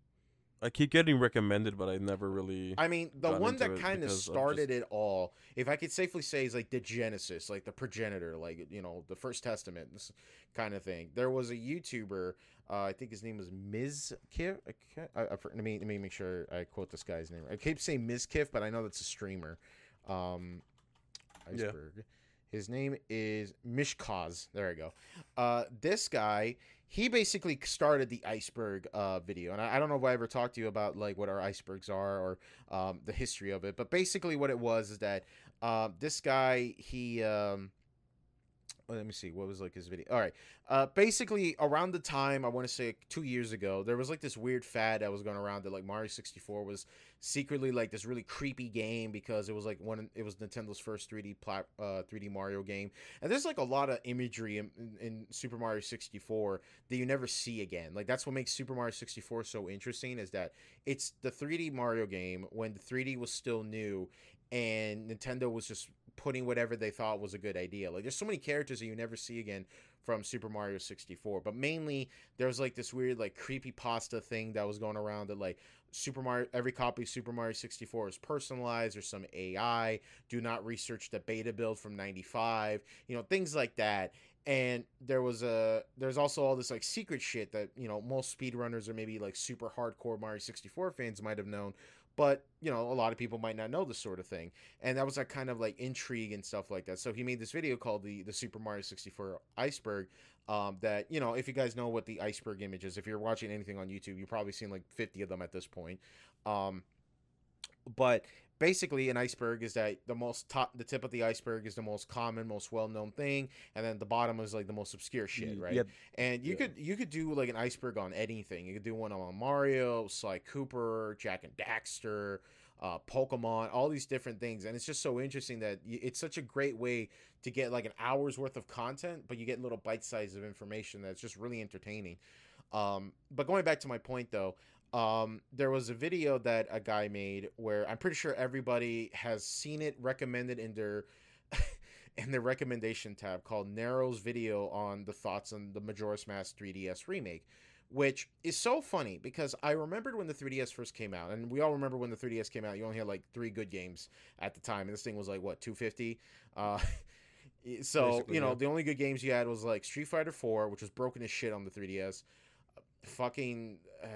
I keep getting recommended, but I never really. I mean, the one that kind of started just... it all, if I could safely say, is like the Genesis, like the progenitor, like, you know, the First Testament, this kind of thing. There was a YouTuber, uh, I think his name was Miz Kiff. I, I, I, let me let me make sure I quote this guy's name. I keep saying Miz Kiff, but I know that's a streamer. Um, Iceberg. Yeah. His name is Mishkaz. There I go. Uh, this guy, he basically started the iceberg uh, video. And I, I don't know if I ever talked to you about like what our icebergs are or um, the history of it. But basically what it was is that uh, this guy, he... Um, let me see. What was like his video? All right. Uh, basically, around the time, I want to say two years ago, there was like this weird fad that was going around that like Mario sixty-four was secretly like this really creepy game because it was like one, it was Nintendo's first three D plat, uh, three D Mario game. And there's like a lot of imagery in, in, in Super Mario sixty-four that you never see again. Like that's what makes Super Mario sixty-four so interesting, is that it's the three D Mario game when the three D was still new and Nintendo was just putting whatever they thought was a good idea. Like there's so many characters that you never see again from Super Mario sixty-four, but mainly there was like this weird like creepypasta thing that was going around that like Super Mario, every copy of Super Mario sixty-four is personalized or some A I, do not research the beta build from ninety-five, you know, things like that. And there was a there's also all this like secret shit that, you know, most speedrunners or maybe like super hardcore Mario sixty-four fans might have known. But, you know, a lot of people might not know this sort of thing. And that was like kind of like intrigue and stuff like that. So he made this video called the, the Super Mario sixty-four Iceberg um, that, you know, if you guys know what the iceberg image is, if you're watching anything on YouTube, you've probably seen like fifty of them at this point. Um, but basically an iceberg is that the most top, the tip of the iceberg is the most common, most well-known thing. And then the bottom is like the most obscure shit, right? Yep. And you yeah. could, you could do like an iceberg on anything. You could do one on Mario, Sly Cooper, Jack and Daxter, uh, Pokemon, all these different things. And it's just so interesting that it's such a great way to get like an hour's worth of content, but you get little bite sizes of information that's just really entertaining. Um, but going back to my point though, Um, there was a video that a guy made where I'm pretty sure everybody has seen it recommended in their in their recommendation tab, called Narrow's video on the thoughts on the Majora's Mask three D S remake, which is so funny because I remembered when the three D S first came out, and we all remember when the three D S came out, you only had like three good games at the time, and this thing was like what, two fifty? Uh so basically, you know, yeah. the only good games you had was like Street Fighter four, which was broken as shit on the three D S. Fucking uh,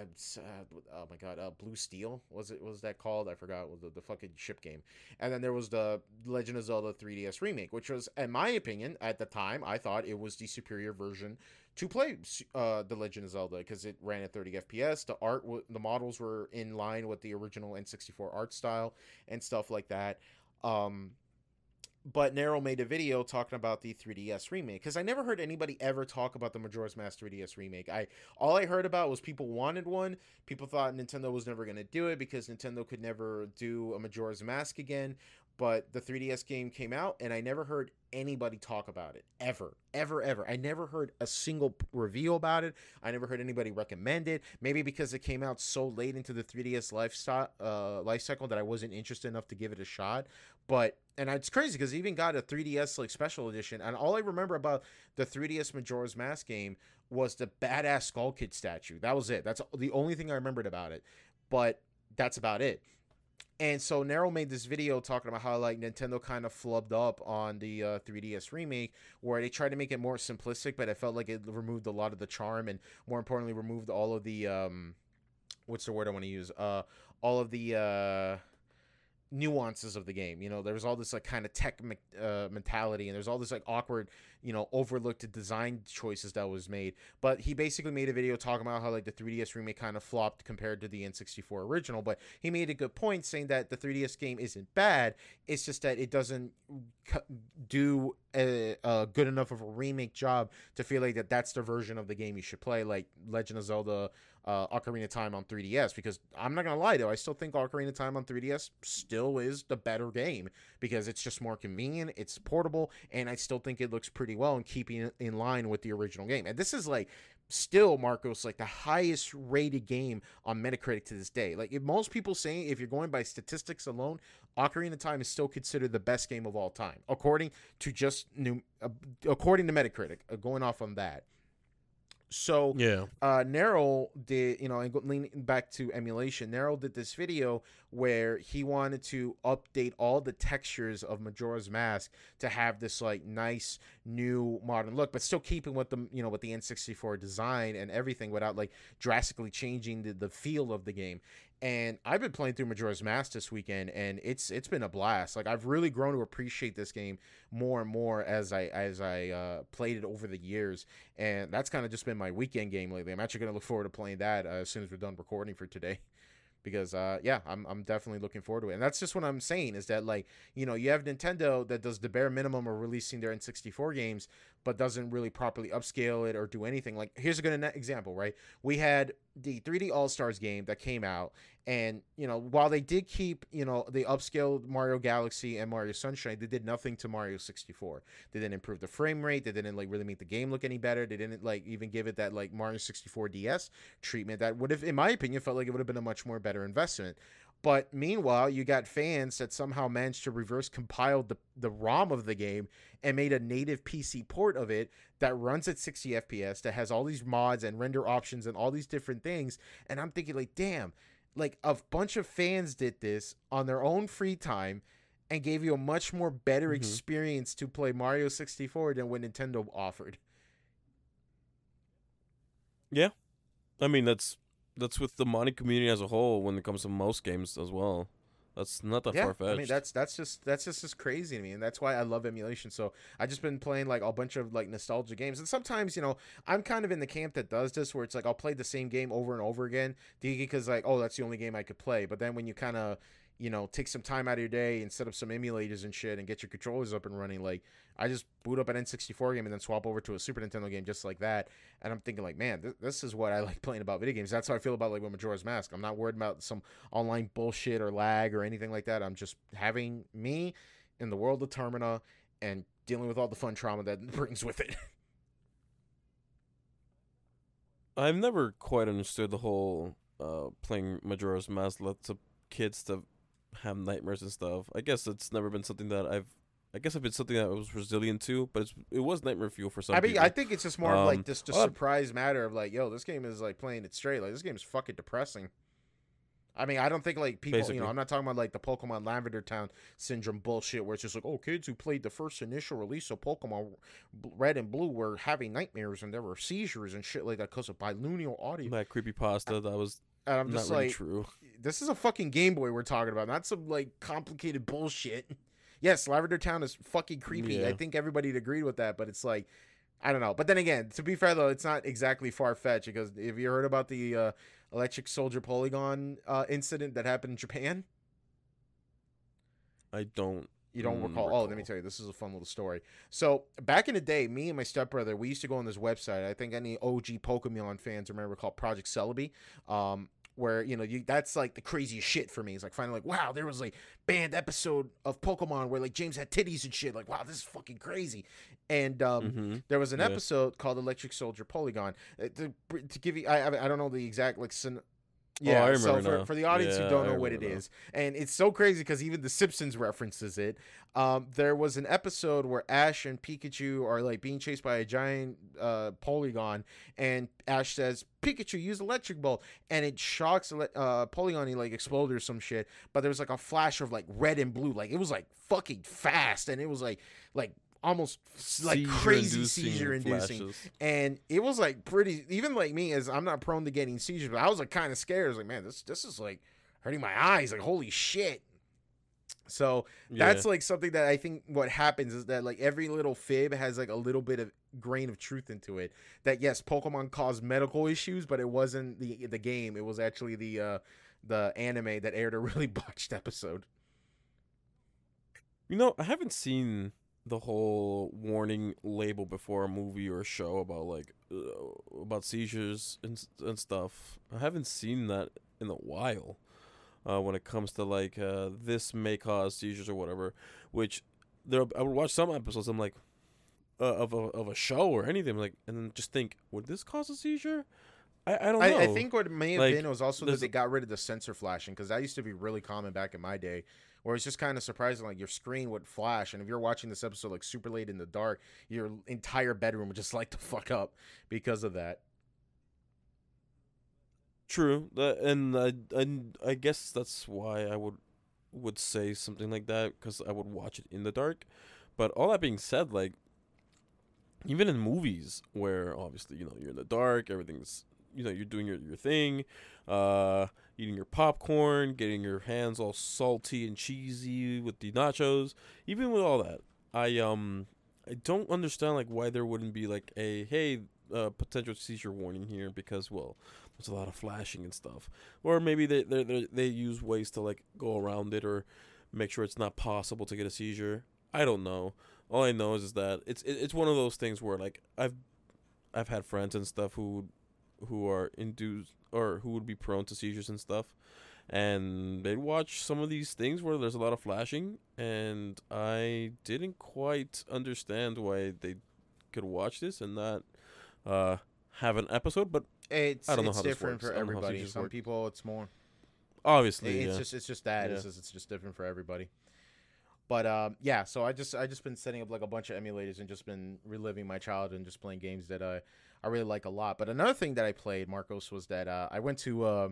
oh my god, uh, Blue Steel was it? Was that called? I forgot. The, the fucking ship game. And then there was the Legend of Zelda three D S remake, which was, in my opinion, at the time, I thought it was the superior version to play uh, the Legend of Zelda because it ran at thirty F P S. The art, w- the models were in line with the original N sixty-four art style and stuff like that. Um, But Narrow made a video talking about the three D S remake because I never heard anybody ever talk about the Majora's Mask three D S remake. I all I heard about was people wanted one. People thought Nintendo was never going to do it because Nintendo could never do a Majora's Mask again. But the three D S game came out, and I never heard anybody talk about it ever, ever, ever. I never heard a single review about it. I never heard anybody recommend it. Maybe because it came out so late into the three D S lifestyle, uh, life cycle that I wasn't interested enough to give it a shot. But and it's crazy because I even got a three D S like special edition, and all I remember about the three D S Majora's Mask game was the badass Skull Kid statue. That was it. That's the only thing I remembered about it. But that's about it. And so Narrow made this video talking about how like Nintendo kind of flubbed up on the uh, three D S remake, where they tried to make it more simplistic, but I felt like it removed a lot of the charm, and more importantly, removed all of the um, what's the word I want to use? Uh, all of the uh, nuances of the game. You know, there was all this like kind of tech me- uh, mentality, and there's all this like awkward, you know, overlooked design choices that was made. But he basically made a video talking about how like the three D S remake kind of flopped compared to the N sixty-four original, but he made a good point saying that the three D S game isn't bad, it's just that it doesn't do a, a good enough of a remake job to feel like that that's the version of the game you should play, like Legend of Zelda Uh, Ocarina of Time on three D S, because I'm not gonna lie though, I still think Ocarina of Time on three D S still is the better game because it's just more convenient, it's portable, and I still think it looks pretty well and keeping in line with the original game. And this is like still, Marcos, like the highest rated game on Metacritic to this day. Like if most people say, if you're going by statistics alone, Ocarina of Time is still considered the best game of all time, according to just new, uh, according to Metacritic, uh, going off on that. So yeah, uh, Narrow did, you know, and leaning back to emulation, Narrow did this video where he wanted to update all the textures of Majora's Mask to have this like nice new modern look, but still keeping with the, you know, with the N sixty-four design and everything without like drastically changing the, the feel of the game. And I've been playing through Majora's Mask this weekend, and it's it's been a blast. Like, I've really grown to appreciate this game more and more as I as I uh, played it over the years. And that's kind of just been my weekend game lately. I'm actually going to look forward to playing that uh, as soon as we're done recording for today. Because, uh, yeah, I'm I'm definitely looking forward to it. And that's just what I'm saying is that, like, you know, you have Nintendo that does the bare minimum of releasing their N sixty-four games, but doesn't really properly upscale it or do anything. Like, here's a good example, right? We had the three D All-Stars game that came out, and, you know, while they did keep, you know, they upscaled Mario Galaxy and Mario Sunshine, they did nothing to Mario sixty-four. They didn't improve the frame rate. They didn't, like, really make the game look any better. They didn't, like, even give it that, like, Mario sixty-four D S treatment that would have, in my opinion, felt like it would have been a much more better investment. But meanwhile, you got fans that somehow managed to reverse compile the, the ROM of the game and made a native P C port of it that runs at sixty F P S, that has all these mods and render options and all these different things. And I'm thinking, like, damn, like, a bunch of fans did this on their own free time and gave you a much more better mm-hmm. experience to play Mario sixty-four than what Nintendo offered. Yeah. I mean, that's... That's with the modding community as a whole when it comes to most games as well. That's not that yeah, far-fetched. I mean, that's that's just that's just, just crazy to me, and that's why I love emulation. So I've just been playing, like, a bunch of, like, nostalgia games. And sometimes, you know, I'm kind of in the camp that does this where it's like I'll play the same game over and over again because, like, oh, that's the only game I could play. But then when you kind of, you know, take some time out of your day and set up some emulators and shit and get your controllers up and running, like, I just boot up an N sixty-four game and then swap over to a Super Nintendo game just like that. And I'm thinking, like, man, th- this is what I like playing about video games. That's how I feel about, like, with Majora's Mask. I'm not worried about some online bullshit or lag or anything like that. I'm just having me in the world of Termina and dealing with all the fun trauma that brings with it. I've never quite understood the whole uh, playing Majora's Mask lets up kids to have nightmares and stuff. I guess it's never been something that I've I guess if it's something that I was resilient to, but it's, it was nightmare fuel for some I mean, people. I think it's just more um, of like this just oh, surprise matter of like, yo, this game is like playing it straight. Like, this game is fucking depressing. I mean, I don't think like people, basically. You know, I'm not talking about like the Pokemon Lavender Town syndrome bullshit where it's just like, oh, kids who played the first initial release of Pokemon Red and Blue were having nightmares and there were seizures and shit like that because of bilunar audio. That creepypasta I, that was... And I'm just not like, really true. This is a fucking Game Boy we're talking about, not some like complicated bullshit. Yes, Lavender Town is fucking creepy. Yeah. I think everybody'd agreed with that, but it's like, I don't know. But then again, to be fair though, it's not exactly far fetched because have you heard about the uh, Electric Soldier Polygon uh, incident that happened in Japan? I don't. You don't mm, recall. recall. Oh, let me tell you, this is a fun little story. So back in the day, me and my stepbrother, we used to go on this website. I think any O G Pokemon fans remember called Project Celebi. Um, where, you know, you that's like the craziest shit for me. It's like finally like, wow, there was like banned episode of Pokemon where like James had titties and shit. Like, wow, this is fucking crazy. And um, mm-hmm. there was an yeah. episode called Electric Soldier Polygon. Uh, to, to give you, I I don't know the exact like. Sin- Yeah, oh, I remember so for, for the audience yeah, who don't know what it now. is, and it's so crazy because even The Simpsons references it. Um, there was an episode where Ash and Pikachu are like being chased by a giant uh, Polygon, and Ash says, "Pikachu, use electric ball," and it shocks uh, Polygon. He like explodes or some shit. But there was like a flash of like red and blue, like it was like fucking fast, and it was like like. almost like seizure crazy inducing seizure inducing flashes. And it was like pretty even like me as I'm not prone to getting seizures, but I was like kind of scared. I was like, man, this this is like hurting my eyes, like holy shit. So that's yeah. like something that I think what happens is that like every little fib has like a little bit of grain of truth into it, that yes, Pokemon caused medical issues, but it wasn't the the game, it was actually the uh the anime that aired a really botched episode. You know, I haven't seen the whole warning label before a movie or a show about like uh, about seizures and and stuff. I haven't seen that in a while. Uh, when it comes to like uh, this may cause seizures or whatever, which there I would watch some episodes. I'm like uh, of a of a show or anything like, and then just think, would this cause a seizure? I, I don't know. I, I think what may have like, been was also that they got rid of the sensor flashing, because that used to be really common back in my day, where it's just kind of surprising, like, your screen would flash, and if you're watching this episode, like, super late in the dark, your entire bedroom would just light the fuck up because of that. True, uh, and I, I, I guess that's why I would would say something like that, because I would watch it in the dark. But all that being said, like, even in movies where obviously, you know, you're in the dark, everything's, you know, you're doing your, your thing, uh, eating your popcorn, getting your hands all salty and cheesy with the nachos, even with all that, I um I don't understand, like, why there wouldn't be like a, hey, uh, potential seizure warning here, because, well, there's a lot of flashing and stuff. Or maybe they they they, they use ways to, like, go around it or make sure it's not possible to get a seizure. I don't know. All I know is, is that it's it, it's one of those things where, like, I've I've had friends and stuff who who are induced or who would be prone to seizures and stuff, and they'd watch some of these things where there's a lot of flashing, and I didn't quite understand why they could watch this and not uh, have an episode. But it's I don't it's know how different this works. For everybody. Some work. people, it's more. Obviously, it's yeah. just it's just that yeah. it's just, it's just different for everybody. But um, yeah, so I just I just been setting up like a bunch of emulators and just been reliving my childhood and just playing games that I I really like a lot. But another thing that I played, Marcos, was that uh, I went to uh,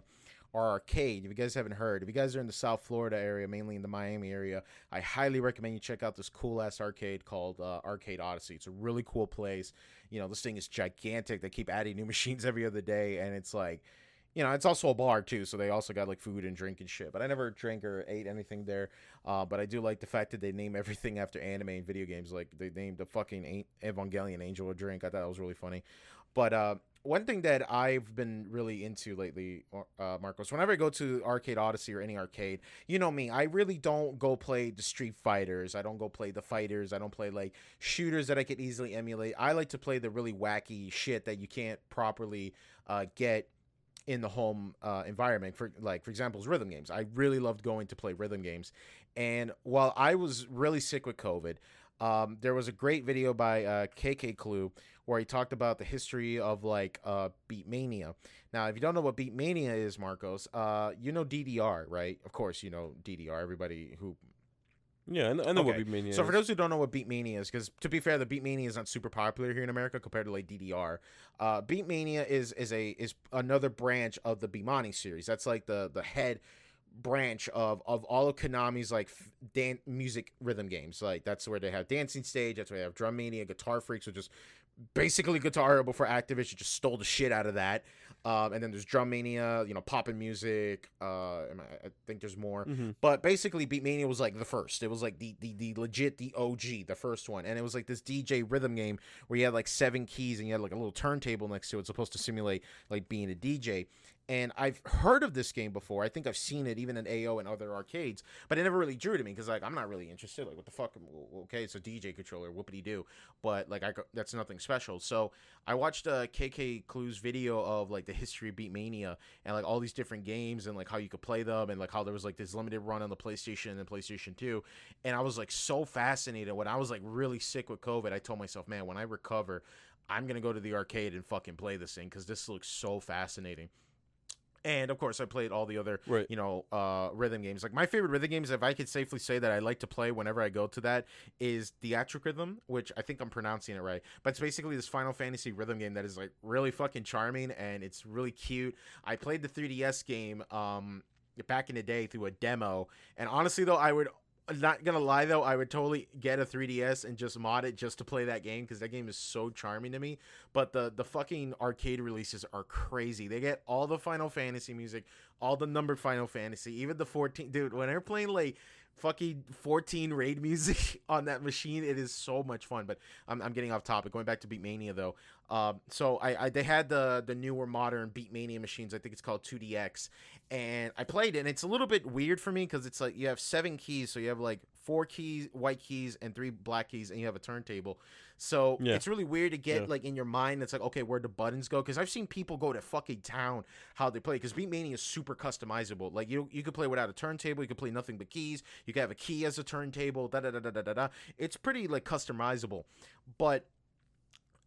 our arcade. If you guys haven't heard, if you guys are in the South Florida area, mainly in the Miami area, I highly recommend you check out this cool ass arcade called uh, Arcade Odyssey. It's a really cool place. You know, this thing is gigantic. They keep adding new machines every other day, and it's like, you know, it's also a bar, too, so they also got, like, food and drink and shit. But I never drank or ate anything there. Uh, but I do like the fact that they name everything after anime and video games. Like, they named the fucking Evangelion Angel a drink. I thought that was really funny. But uh, one thing that I've been really into lately, uh, Marcos, whenever I go to Arcade Odyssey or any arcade, you know me, I really don't go play the Street Fighters. I don't go play the fighters. I don't play, like, shooters that I could easily emulate. I like to play the really wacky shit that you can't properly uh, get in the home uh, environment. For like, for example, is rhythm games. I really loved going to play rhythm games. And while I was really sick with COVID, um, there was a great video by uh, K K Clue where he talked about the history of, like, uh, Beatmania. Now, if you don't know what Beatmania is, Marcos, uh, you know D D R, right? Of course, you know D D R. Everybody who... Yeah, I know, I know okay. what Beatmania is. So for those who don't know what Beatmania is, because to be fair, the Beatmania is not super popular here in America compared to, like, D D R. Uh, Beatmania is is a is another branch of the Beatmania series. That's, like, the the head branch of of all of Konami's, like, f- dan- music rhythm games. Like, that's where they have Dancing Stage. That's where they have Drum Mania, Guitar Freaks, which is basically Guitar Hero before Activision just stole the shit out of that. Um, and then there's Drum Mania, you know, poppin' music. Uh, and I, I think there's more. Mm-hmm. But basically, Beatmania was, like, the first. It was, like, the, the the legit, the O G, the first one. And it was, like, this D J rhythm game where you had, like, seven keys and you had, like, a little turntable next to it. It's supposed to simulate, like, being a D J. And I've heard of this game before. I think I've seen it even in A O and other arcades. But it never really drew to me because, like, I'm not really interested. Like, what the fuck? Okay, it's a D J controller. Whoopity-doo. But, like, I that's nothing special. So I watched uh, K K Clue's video of, like, the history of Beatmania and, like, all these different games and, like, how you could play them and, like, how there was, like, this limited run on the PlayStation and PlayStation two. And I was, like, so fascinated. When I was, like, really sick with COVID, I told myself, man, when I recover, I'm going to go to the arcade and fucking play this thing because this looks so fascinating. And, of course, I played all the other, right. you know, uh, rhythm games. Like, my favorite rhythm games, if I could safely say that I like to play whenever I go to that, is Theatric Rhythm, which I think I'm pronouncing it right. But it's basically this Final Fantasy rhythm game that is, like, really fucking charming, and it's really cute. I played the three D S game um, back in the day through a demo. And, honestly, though, I would... Not gonna lie though, I would totally get a three D S and just mod it just to play that game because that game is so charming to me. But the the fucking arcade releases are crazy. They get all the Final Fantasy music, all the numbered Final Fantasy, even the fourteen. Dude, when they're playing like fucking fourteen raid music on that machine, it is so much fun. But I'm, I'm getting off topic. Going back to Beatmania though, um, so I, I they had the the newer modern Beatmania machines. I think it's called two D X, and I played it. And it's a little bit weird for me because it's like you have seven keys, so you have like four keys, white keys, and three black keys, and you have a turntable. So yeah. It's really weird to get yeah. like in your mind. It's like okay, where do buttons go? Because I've seen people go to fucking town how they play. Because Beatmania is super customizable. Like you you could play without a turntable. You could play nothing but keys. You can have a key as a turntable, da da da da da da da. It's pretty like customizable, but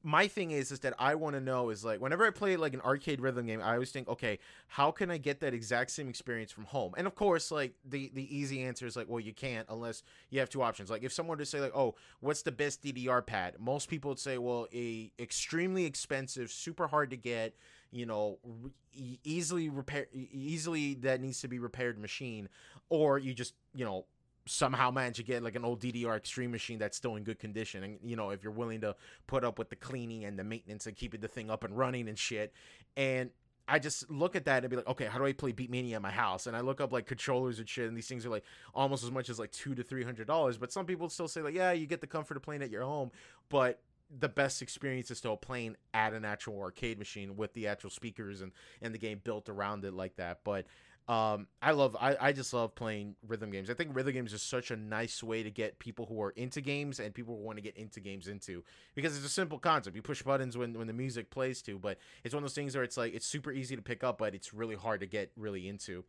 my thing is is that I want to know is like whenever I play like an arcade rhythm game, I always think, okay, how can I get that exact same experience from home? And of course, like the the easy answer is like, well, you can't unless you have two options. Like if someone were to say like, oh, what's the best D D R pad? Most people would say, well, a extremely expensive, super hard to get. you know, re- easily repair, easily that needs to be repaired machine, or you just, you know, somehow manage to get like an old D D R Extreme machine that's still in good condition. And, you know, if you're willing to put up with the cleaning and the maintenance and keeping the thing up and running and shit. And I just look at that and be like, okay, how do I play Beatmania at my house? And I look up like controllers and shit, and these things are like almost as much as like two to three hundred dollars. But some people still say like, yeah, you get the comfort of playing at your home, but the best experience is still playing at an actual arcade machine with the actual speakers and and the game built around it like that. But um, I love, I, I just love playing rhythm games. I think rhythm games is such a nice way to get people who are into games and people who want to get into games into, because it's a simple concept. You push buttons when, when the music plays to, but it's one of those things where it's like, it's super easy to pick up, but it's really hard to get really into.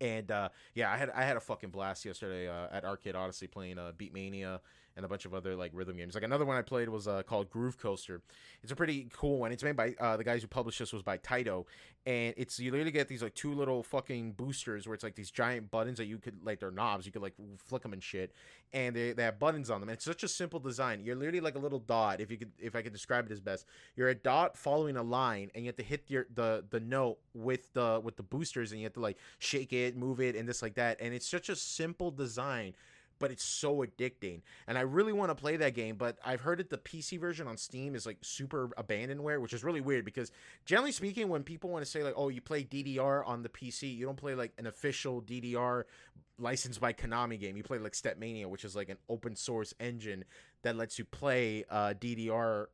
And, uh, yeah, I had, I had a fucking blast yesterday, uh, at Arcade Odyssey playing, uh, Beatmania and a bunch of other like rhythm games. Like another one I played was, uh, called Groove Coaster. It's a pretty cool one. It's made by, uh, the guys who published this was by Taito, and it's, you literally get these like two little fucking boosters where it's like these giant buttons that you could like, they're knobs, you could like flick them and shit. And they, they have buttons on them. And it's such a simple design. You're literally like a little dot. If you could, if I could describe it as best, you're a dot following a line, and you have to hit your, the, the note with the, with the boosters, and you have to like shake it, move it, and this like that. And it's such a simple design, but it's so addicting, and I really want to play that game. But I've heard that the P C version on Steam is like super abandonware, which is really weird, because generally speaking, when people want to say like, oh, you play D D R on the P C, you don't play like an official D D R licensed by Konami game. You play like StepMania, which is like an open source engine that lets you play uh D D R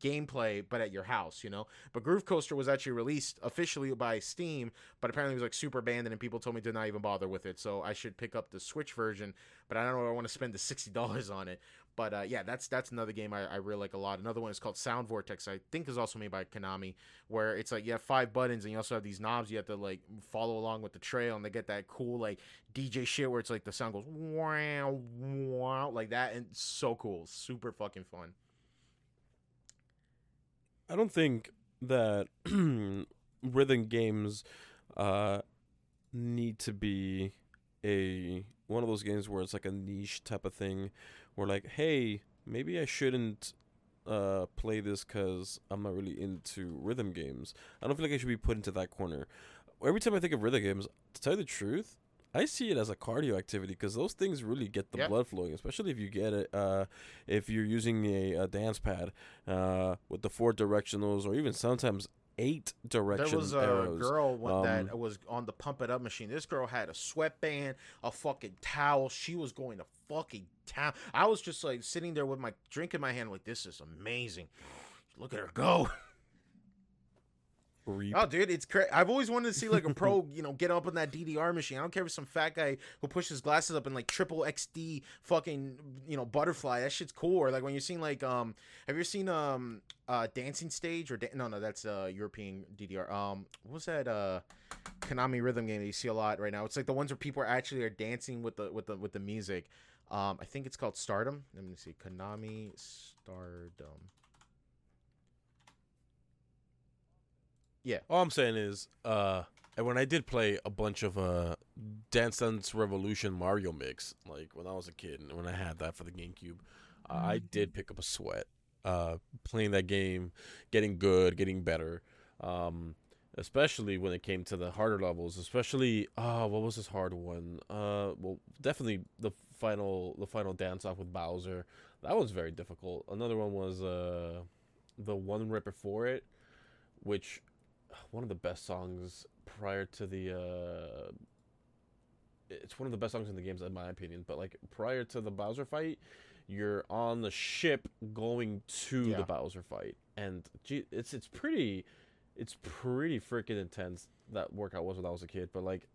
gameplay but at your house, you know. But Groove Coaster was actually released officially by Steam, but apparently it was like super abandoned, and people told me to not even bother with it, so I should pick up the Switch version, but I don't know if I want to spend the sixty dollars on it. But uh yeah, that's that's another game I, I really like a lot. Another one is called Sound Vortex, I think is also made by Konami, where it's like you have five buttons, and you also have these knobs you have to like follow along with the trail, and they get that cool like D J shit where it's like the sound goes wow wow like that, and it's so cool, super fucking fun. I don't think that rhythm games uh, need to be a one of those games where it's like a niche type of thing, where like, hey, maybe I shouldn't uh, play this because I'm not really into rhythm games. I don't feel like I should be put into that corner. Every time I think of rhythm games, to tell you the truth, I see it as a cardio activity, because those things really get the yep. blood flowing, especially if you get it, uh, if you're using a, a dance pad uh, with the four directionals, or even sometimes eight direction There was a arrows. girl when um, that was on the Pump It Up machine. This girl had a sweatband, a fucking towel. She was going to fucking town. I was just like sitting there with my drink in my hand, like, this is amazing. Look at her go. Reap. Oh, dude, it's crazy. I've always wanted to see like a pro, you know, get up on that D D R machine. I don't care if it's some fat guy who pushes glasses up and like triple X D fucking, you know, butterfly. That shit's cool. Or like when you're seeing like, um, have you ever seen um, uh, Dancing Stage or da- no, no, that's uh European D D R. Um, what was that uh, Konami rhythm game that you see a lot right now? It's like the ones where people are actually are dancing with the with the with the music. Um, I think it's called Stardom. Let me see, Konami Stardom. Yeah. All I'm saying is, uh, and when I did play a bunch of uh, Dance Dance Revolution Mario mix, like when I was a kid and when I had that for the GameCube, uh, I did pick up a sweat uh, playing that game, getting good, getting better, um, especially when it came to the harder levels. Especially, oh, what was this hard one? Uh, well, definitely the final, the final dance off with Bowser. That was very difficult. Another one was uh, the one right before it, which. One of the best songs prior to the uh it's one of the best songs in the games in my opinion, but like prior to the Bowser fight, you're on the ship going to yeah. the Bowser fight, and gee, it's it's pretty it's pretty freaking intense. That workout was when I was a kid, but like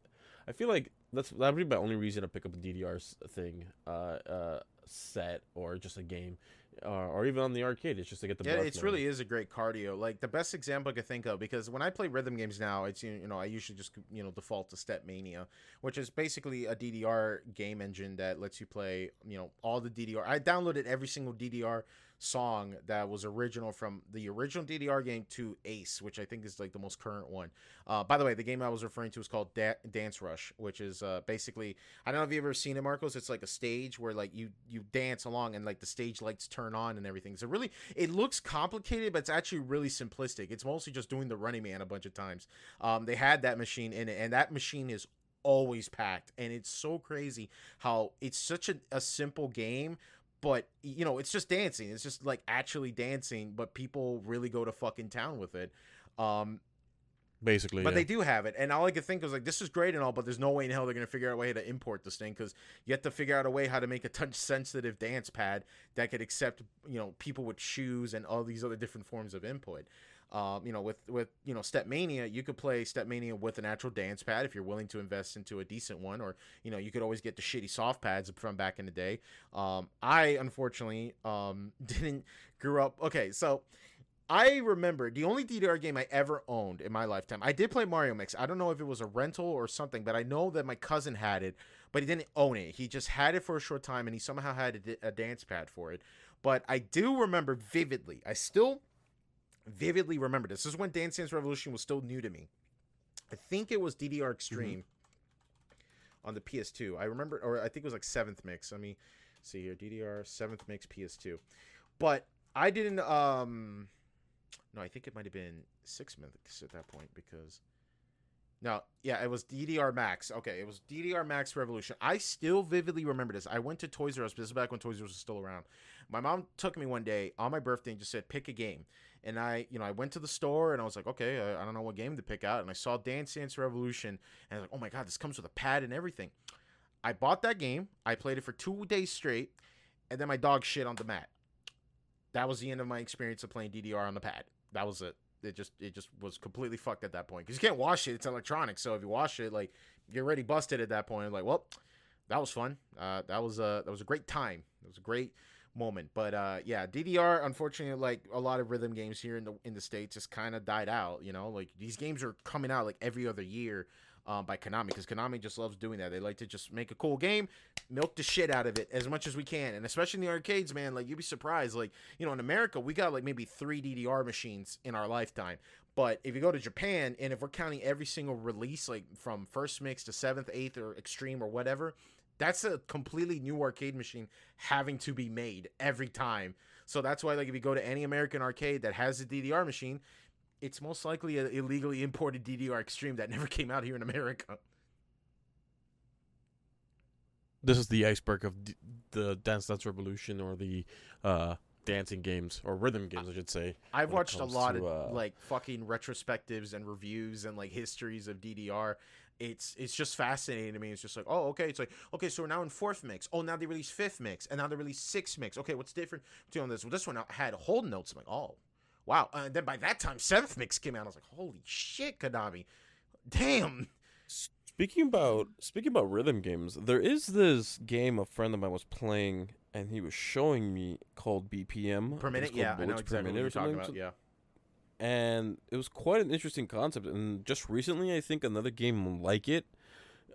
I feel like that's that'd be my only reason to pick up a D D R thing uh uh set or just a game. Uh, or even on the arcade, it's just to get the yeah it really is a great cardio. Like the best example I could think of, because when I play rhythm games now, it's you know I usually just you know default to StepMania, which is basically a D D R game engine that lets you play you know all the D D R. I downloaded every single D D R song that was original from the original D D R game to Ace, which I think is like the most current one. Uh, by the way, the game I was referring to is called da Dance Rush, which is uh, basically, I don't know if you've ever seen it, Marcos. It's like a stage where like you you dance along and like the stage lights turn on and everything. So really, it looks complicated, but it's actually really simplistic. It's mostly just doing the Running Man a bunch of times. Um, they had that machine in it, and that machine is always packed, and it's so crazy how it's such a, a simple game, but you know, it's just dancing. It's just like actually dancing, but people really go to fucking town with it. Um, Basically, but yeah. They do have it, and all I could think was like, "This is great and all, but there's no way in hell they're gonna figure out a way to import this thing, because you have to figure out a way how to make a touch-sensitive dance pad that could accept, you know, people with shoes and all these other different forms of input." Um, you know, with with you know, StepMania, you could play StepMania with an actual dance pad if you're willing to invest into a decent one, or you know, you could always get the shitty soft pads from back in the day. Um, I unfortunately um didn't grew up. Okay, so. I remember the only D D R game I ever owned in my lifetime. I did play Mario Mix. I don't know if it was a rental or something, but I know that my cousin had it, but he didn't own it. He just had it for a short time, and he somehow had a, a dance pad for it. But I do remember vividly. I still vividly remember this. This is when Dance Dance Revolution was still new to me. I think it was D D R Extreme mm-hmm. on the P S two. I remember, or I think it was like seventh Mix. Let me see here. D D R seventh Mix P S two. But I didn't... Um, No, I think it might have been six minutes at that point because... No, yeah, it was D D R Max. Okay, it was D D R Max Revolution. I still vividly remember this. I went to Toys R Us. This is back when Toys R Us was still around. My mom took me one day on my birthday and just said, pick a game. And I, you know, I went to the store and I was like, okay, I, I don't know what game to pick out. And I saw Dance Dance Revolution. And I was like, oh my God, this comes with a pad and everything. I bought that game. I played it for two days straight. And then my dog shit on the mat. That was the end of my experience of playing D D R on the pad. That was it. It just it just was completely fucked at that point. Because you can't wash it. It's electronic. So if you wash it, like, you're already busted at that point. I'm like, well, that was fun. Uh, that was a, that was a great time. It was a great moment. But, uh, yeah, D D R, unfortunately, like, a lot of rhythm games here in the in the States just kind of died out, you know? Like, these games are coming out, like, every other year um, by Konami. Because Konami just loves doing that. They like to just make a cool game, milk the shit out of it as much as we can. And especially in the arcades, man, like, you'd be surprised. Like, you know, in America, we got, like, maybe three D D R machines in our lifetime. But if you go to Japan, and if we're counting every single release, like, from First Mix to seventh, eighth, or Extreme, or whatever... That's a completely new arcade machine having to be made every time. So that's why, like, if you go to any American arcade that has a D D R machine, it's most likely an illegally imported D D R Extreme that never came out here in America. This is the iceberg of d the Dance Dance Revolution, or the uh, dancing games, or rhythm games, I should say. I've watched a lot to, of, uh... like, fucking retrospectives and reviews and, like, histories of D D R. It's it's just fascinating to me. It's just like, oh, okay. It's like, okay, so we're now in fourth mix. Oh, now they released fifth mix. And now they released sixth mix. Okay, what's different between this? Well, this one had whole notes. I'm like, oh, wow. Uh, and then by that time, seventh mix came out. I was like, holy shit, Konami. Damn. Speaking about, speaking about rhythm games, there is this game a friend of mine was playing, and he was showing me, called B P M. Per minute, yeah. I know exactly what you're talking about, yeah. And it was quite an interesting concept. And just recently, I think another game like it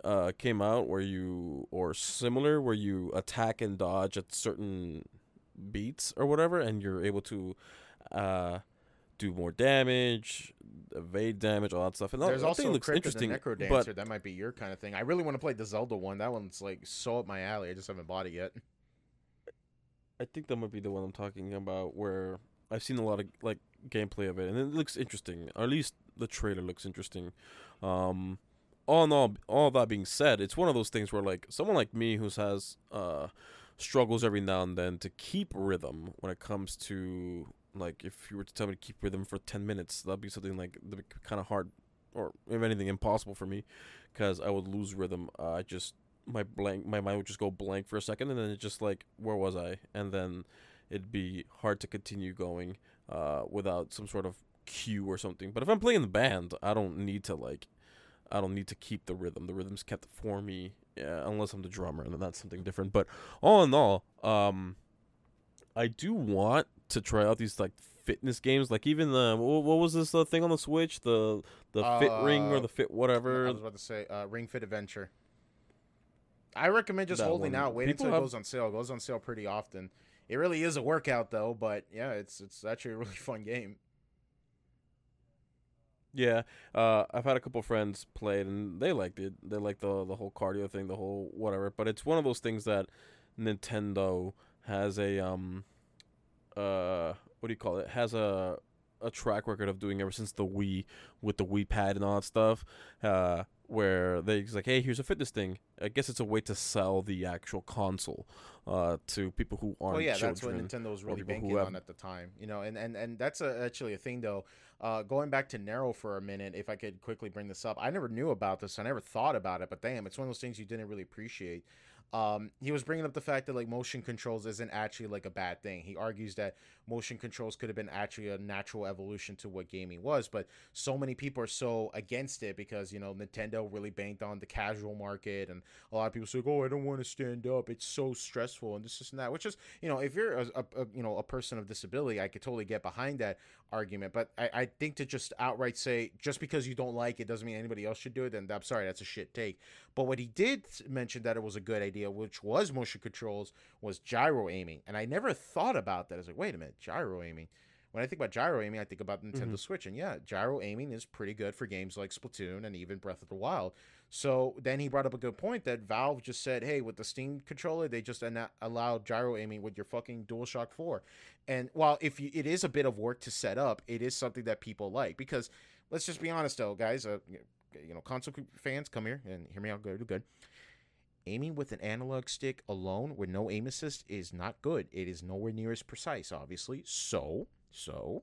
uh, came out where you, or similar, where you attack and dodge at certain beats or whatever, and you're able to uh, do more damage, evade damage, all that stuff. And there's that, also that looks interesting. Necro Dancer, but that might be your kind of thing. I really want to play the Zelda one. That one's like so up my alley. I just haven't bought it yet. I think that might be the one I'm talking about, where I've seen a lot of like gameplay of it, and it looks interesting. Or at least the trailer looks interesting. Um, all in all, all that being said, it's one of those things where like someone like me who has uh, struggles every now and then to keep rhythm when it comes to like, if you were to tell me to keep rhythm for ten minutes, that'd be something like that'd be kind of hard, or if anything, impossible for me, because I would lose rhythm. I uh, just my blank, my mind would just go blank for a second, and then it's just like, where was I? And then it'd be hard to continue going uh, without some sort of cue or something. But if I'm playing the band, I don't need to like, I don't need to keep the rhythm. The rhythm's kept for me, yeah, unless I'm the drummer, and then that's something different. But all in all, um, I do want to try out these like fitness games. Like even the what, what was this uh, thing on the Switch? The the uh, Fit Ring or the Fit whatever. I was about to say uh, Ring Fit Adventure. I recommend just that holding one out, waiting until it have... goes on sale. It goes on sale pretty often. It really is a workout though, but yeah, it's it's actually a really fun game. Yeah, uh, I've had a couple friends play it, and they liked it. They liked the the whole cardio thing, the whole whatever. But it's one of those things that Nintendo has a um, uh, what do you call it? Has a a track record of doing ever since the Wii, with the Wii Pad and all that stuff, uh, where they're like, hey, here's a fitness thing. I guess it's a way to sell the actual console uh, to people who aren't children. Well, yeah, children, that's what Nintendo was really banking on at the time. You know, and, and, and that's a, actually a thing, though. Uh, going back to Narrow for a minute, if I could quickly bring this up. I never knew about this. I never thought about it, but damn, it's one of those things you didn't really appreciate. Um, he was bringing up the fact that like motion controls isn't actually like a bad thing. He argues that motion controls could have been actually a natural evolution to what gaming was, but so many people are so against it because, you know, Nintendo really banked on the casual market, and a lot of people say, oh, I don't want to stand up, it's so stressful, and this, this, and that, which is, you know, if you're a, a you know, a person of disability, I could totally get behind that argument, but I, I think to just outright say, just because you don't like it doesn't mean anybody else should do it, then I'm sorry, that's a shit take. But what he did mention that it was a good idea, which was motion controls, was gyro aiming. And I never thought about that. I was like, wait a minute, gyro aiming. When I think about gyro aiming, I think about Nintendo mm-hmm. Switch. And yeah, gyro aiming is pretty good for games like Splatoon and even Breath of the Wild. So then he brought up a good point that Valve just said, hey, with the Steam controller, they just an- allowed gyro aiming with your fucking DualShock four. And while if you, it is a bit of work to set up, it is something that people like. Because let's just be honest, though, guys. Uh, you know, console fans, come here and hear me out. Good, good. Aiming with an analog stick alone with no aim assist is not good. It is nowhere near as precise, obviously. So, so,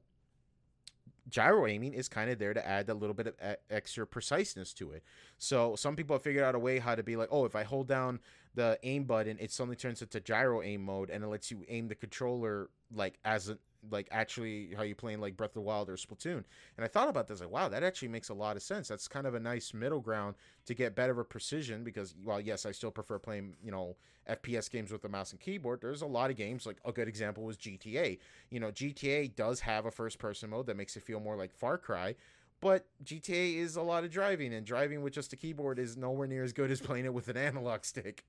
gyro aiming is kind of there to add a little bit of extra preciseness to it. So, some people have figured out a way how to be like, oh, if I hold down the aim button, it suddenly turns into gyro aim mode, and it lets you aim the controller, like, as a, like, actually how you're playing, like, Breath of the Wild or Splatoon. And I thought about this, like, wow, that actually makes a lot of sense. That's kind of a nice middle ground to get better of precision because, while, yes, I still prefer playing, you know, F P S games with the mouse and keyboard, there's a lot of games, like, a good example was G T A. You know, G T A does have a first-person mode that makes it feel more like Far Cry, but G T A is a lot of driving, and driving with just a keyboard is nowhere near as good as playing it with an analog stick.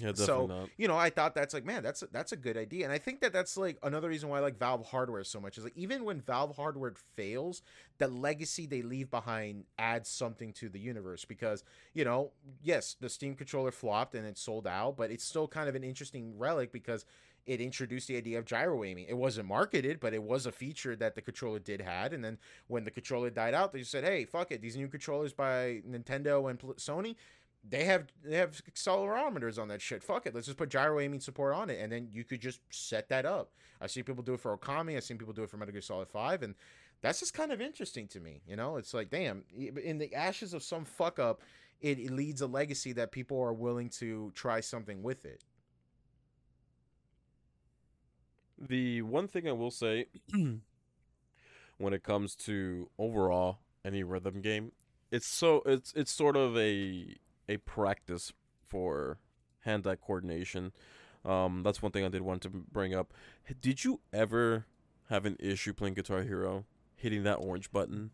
Yeah, so, not. You know, I thought that's like, man, that's a, that's a good idea. And I think that that's like another reason why I like Valve hardware so much is like even when Valve hardware fails, the legacy they leave behind adds something to the universe because, you know, yes, the Steam controller flopped and it sold out, but it's still kind of an interesting relic because it introduced the idea of gyro aiming. It wasn't marketed, but it was a feature that the controller did had. And then when the controller died out, they said, hey, fuck it. These new controllers by Nintendo and Sony, They have they have accelerometers on that shit. Fuck it. Let's just put gyro aiming support on it, and then you could just set that up. I've seen people do it for Okami. I've seen people do it for Metal Gear Solid five, and that's just kind of interesting to me. You know, it's like, damn, in the ashes of some fuck up, it, it leads a legacy that people are willing to try something with it. The one thing I will say when it comes to overall any rhythm game, it's so it's it's sort of a a practice for hand-eye coordination. Um, that's one thing I did want to bring up. Did you ever have an issue playing Guitar Hero, hitting that orange button?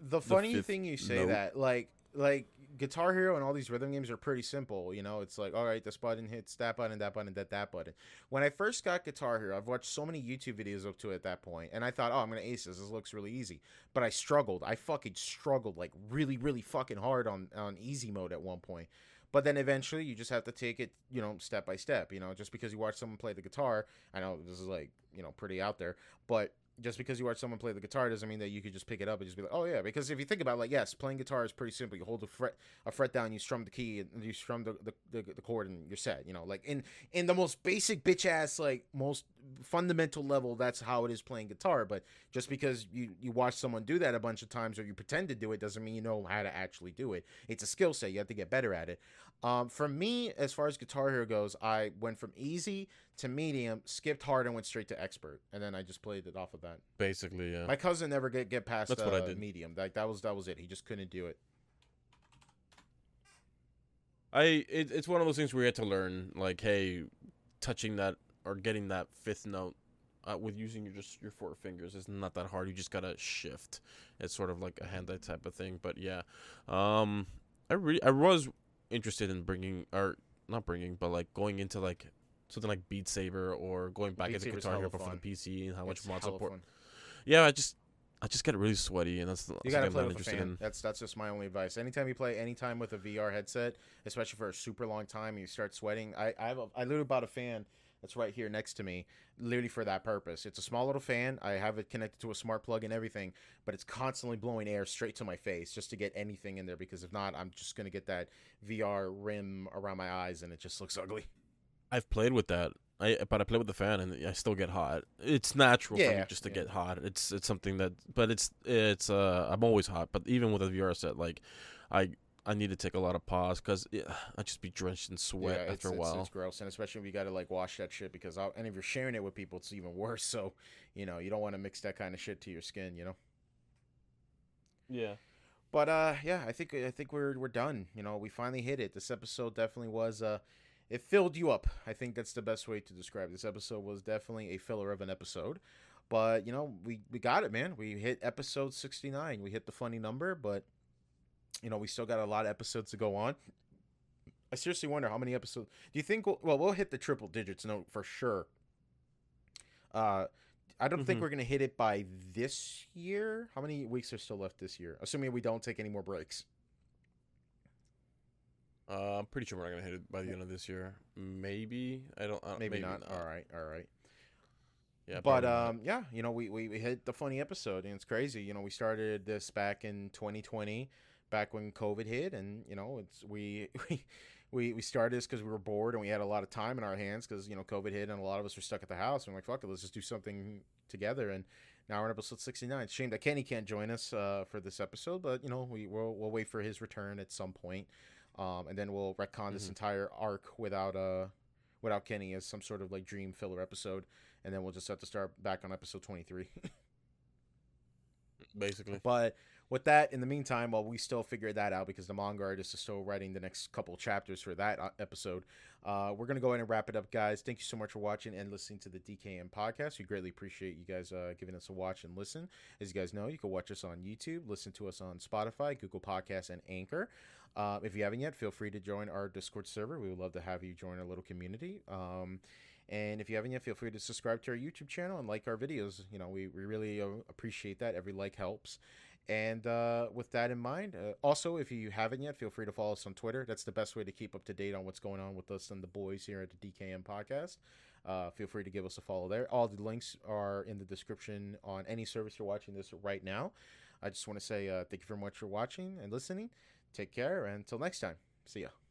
The funny the thing you say note? that, like, like Guitar Hero and all these rhythm games are pretty simple. You know, it's like, all right, this button hits that button, that button, that, that button. When I first got Guitar Hero, I've watched so many YouTube videos up to it at that point, and I thought, oh, I'm going to ace this. This looks really easy. But I struggled. I fucking struggled, like, really, really fucking hard on, on easy mode at one point. But then eventually you just have to take it, you know, step by step. You know, just because you watch someone play the guitar, I know this is, like, you know, pretty out there, but just because you watch someone play the guitar doesn't mean that you could just pick it up and just be like, oh, yeah. Because if you think about it, like, yes, playing guitar is pretty simple. You hold a fret a fret down, you strum the key, and you strum the, the, the chord, and you're set. You know, like, in, in the most basic bitch-ass, like, most fundamental level, that's how it is playing guitar. But just because you, you watch someone do that a bunch of times or you pretend to do it doesn't mean you know how to actually do it. It's a skill set. You have to get better at it. Um, for me, as far as Guitar Hero goes, I went from easy to medium, skipped hard, and went straight to expert, and then I just played it off of that. Basically, yeah. My cousin never get get past That's uh, what I did. medium. Like that was that was it. He just couldn't do it. I it, it's one of those things where you had to learn, like, hey, touching that or getting that fifth note uh, with using your just your four fingers is not that hard. You just gotta shift. It's sort of like a hand-eye type of thing. But yeah, um, I really I was interested in bringing or not bringing, but like going into like something like Beat Saber or going back Beat into Saber's Guitar Hero for the P C and how much it's mod support. Fun. Yeah, I just I just get really sweaty, and that's the you gotta play I'm with a fan. In. That's that's just my only advice. Anytime you play any time with a V R headset, especially for a super long time, and you start sweating. I I, have a, I literally bought a fan that's right here next to me, literally for that purpose. It's a small little fan. I have it connected to a smart plug and everything, but it's constantly blowing air straight to my face just to get anything in there, because if not, I'm just going to get that V R rim around my eyes, and it just looks ugly. I've played with that, I but I play with the fan, and I still get hot. It's natural yeah, for me just to yeah. get hot. It's it's something that, but it's, it's uh I'm always hot, but even with a V R set, like, I... I need to take a lot of pause because I just be drenched in sweat yeah, after it's, a while. It's, it's gross, and especially if you got to like wash that shit, because I'll, and if you're sharing it with people, it's even worse. So, you know, you don't want to mix that kind of shit to your skin, you know. Yeah. But uh, yeah, I think I think we're we're done. You know, we finally hit it. This episode definitely was uh, it filled you up. I think that's the best way to describe it. This episode was definitely a filler of an episode. But you know, we we got it, man. We hit episode sixty-nine. We hit the funny number, but. You know, we still got a lot of episodes to go on. I seriously wonder how many episodes. Do you think? We'll, well, we'll hit the triple digits, no, for sure. Uh, I don't mm-hmm. think we're going to hit it by this year. How many weeks are still left this year? Assuming we don't take any more breaks. Uh, I'm pretty sure we're not going to hit it by the end of this year. Maybe. I don't. I don't maybe, maybe not. not. All right. All right. Yeah, but um, yeah, you know, we, we, we hit the funny episode, and it's crazy. You know, we started this back in twenty twenty. Back when COVID hit, and you know, it's we we we started this because we were bored and we had a lot of time in our hands, because you know, COVID hit and a lot of us were stuck at the house. And we're like, fuck it, let's just do something together. And now we're in episode sixty-nine. It's a shame that Kenny can't join us uh, for this episode, but you know, we we'll, we'll wait for his return at some point, um, and then we'll retcon mm-hmm. this entire arc without uh without Kenny as some sort of like dream filler episode, and then we'll just have to start back on episode twenty-three. Basically, but. With that, in the meantime, while we still figure that out, because the manga artist is still writing the next couple chapters for that episode, uh, we're going to go ahead and wrap it up, guys. Thank you so much for watching and listening to the D K M podcast. We greatly appreciate you guys uh, giving us a watch and listen. As you guys know, you can watch us on YouTube, listen to us on Spotify, Google Podcasts, and Anchor. Uh, if you haven't yet, feel free to join our Discord server. We would love to have you join our little community. Um And if you haven't yet, feel free to subscribe to our YouTube channel and like our videos. You know, we, we really uh, appreciate that. Every like helps. And uh, with that in mind, uh, also, if you haven't yet, feel free to follow us on Twitter. That's the best way to keep up to date on what's going on with us and the boys here at the D K M podcast. Uh, feel free to give us a follow there. All the links are in the description on any service you're watching this right now. I just want to say uh, thank you very much for watching and listening. Take care. And until next time, see ya.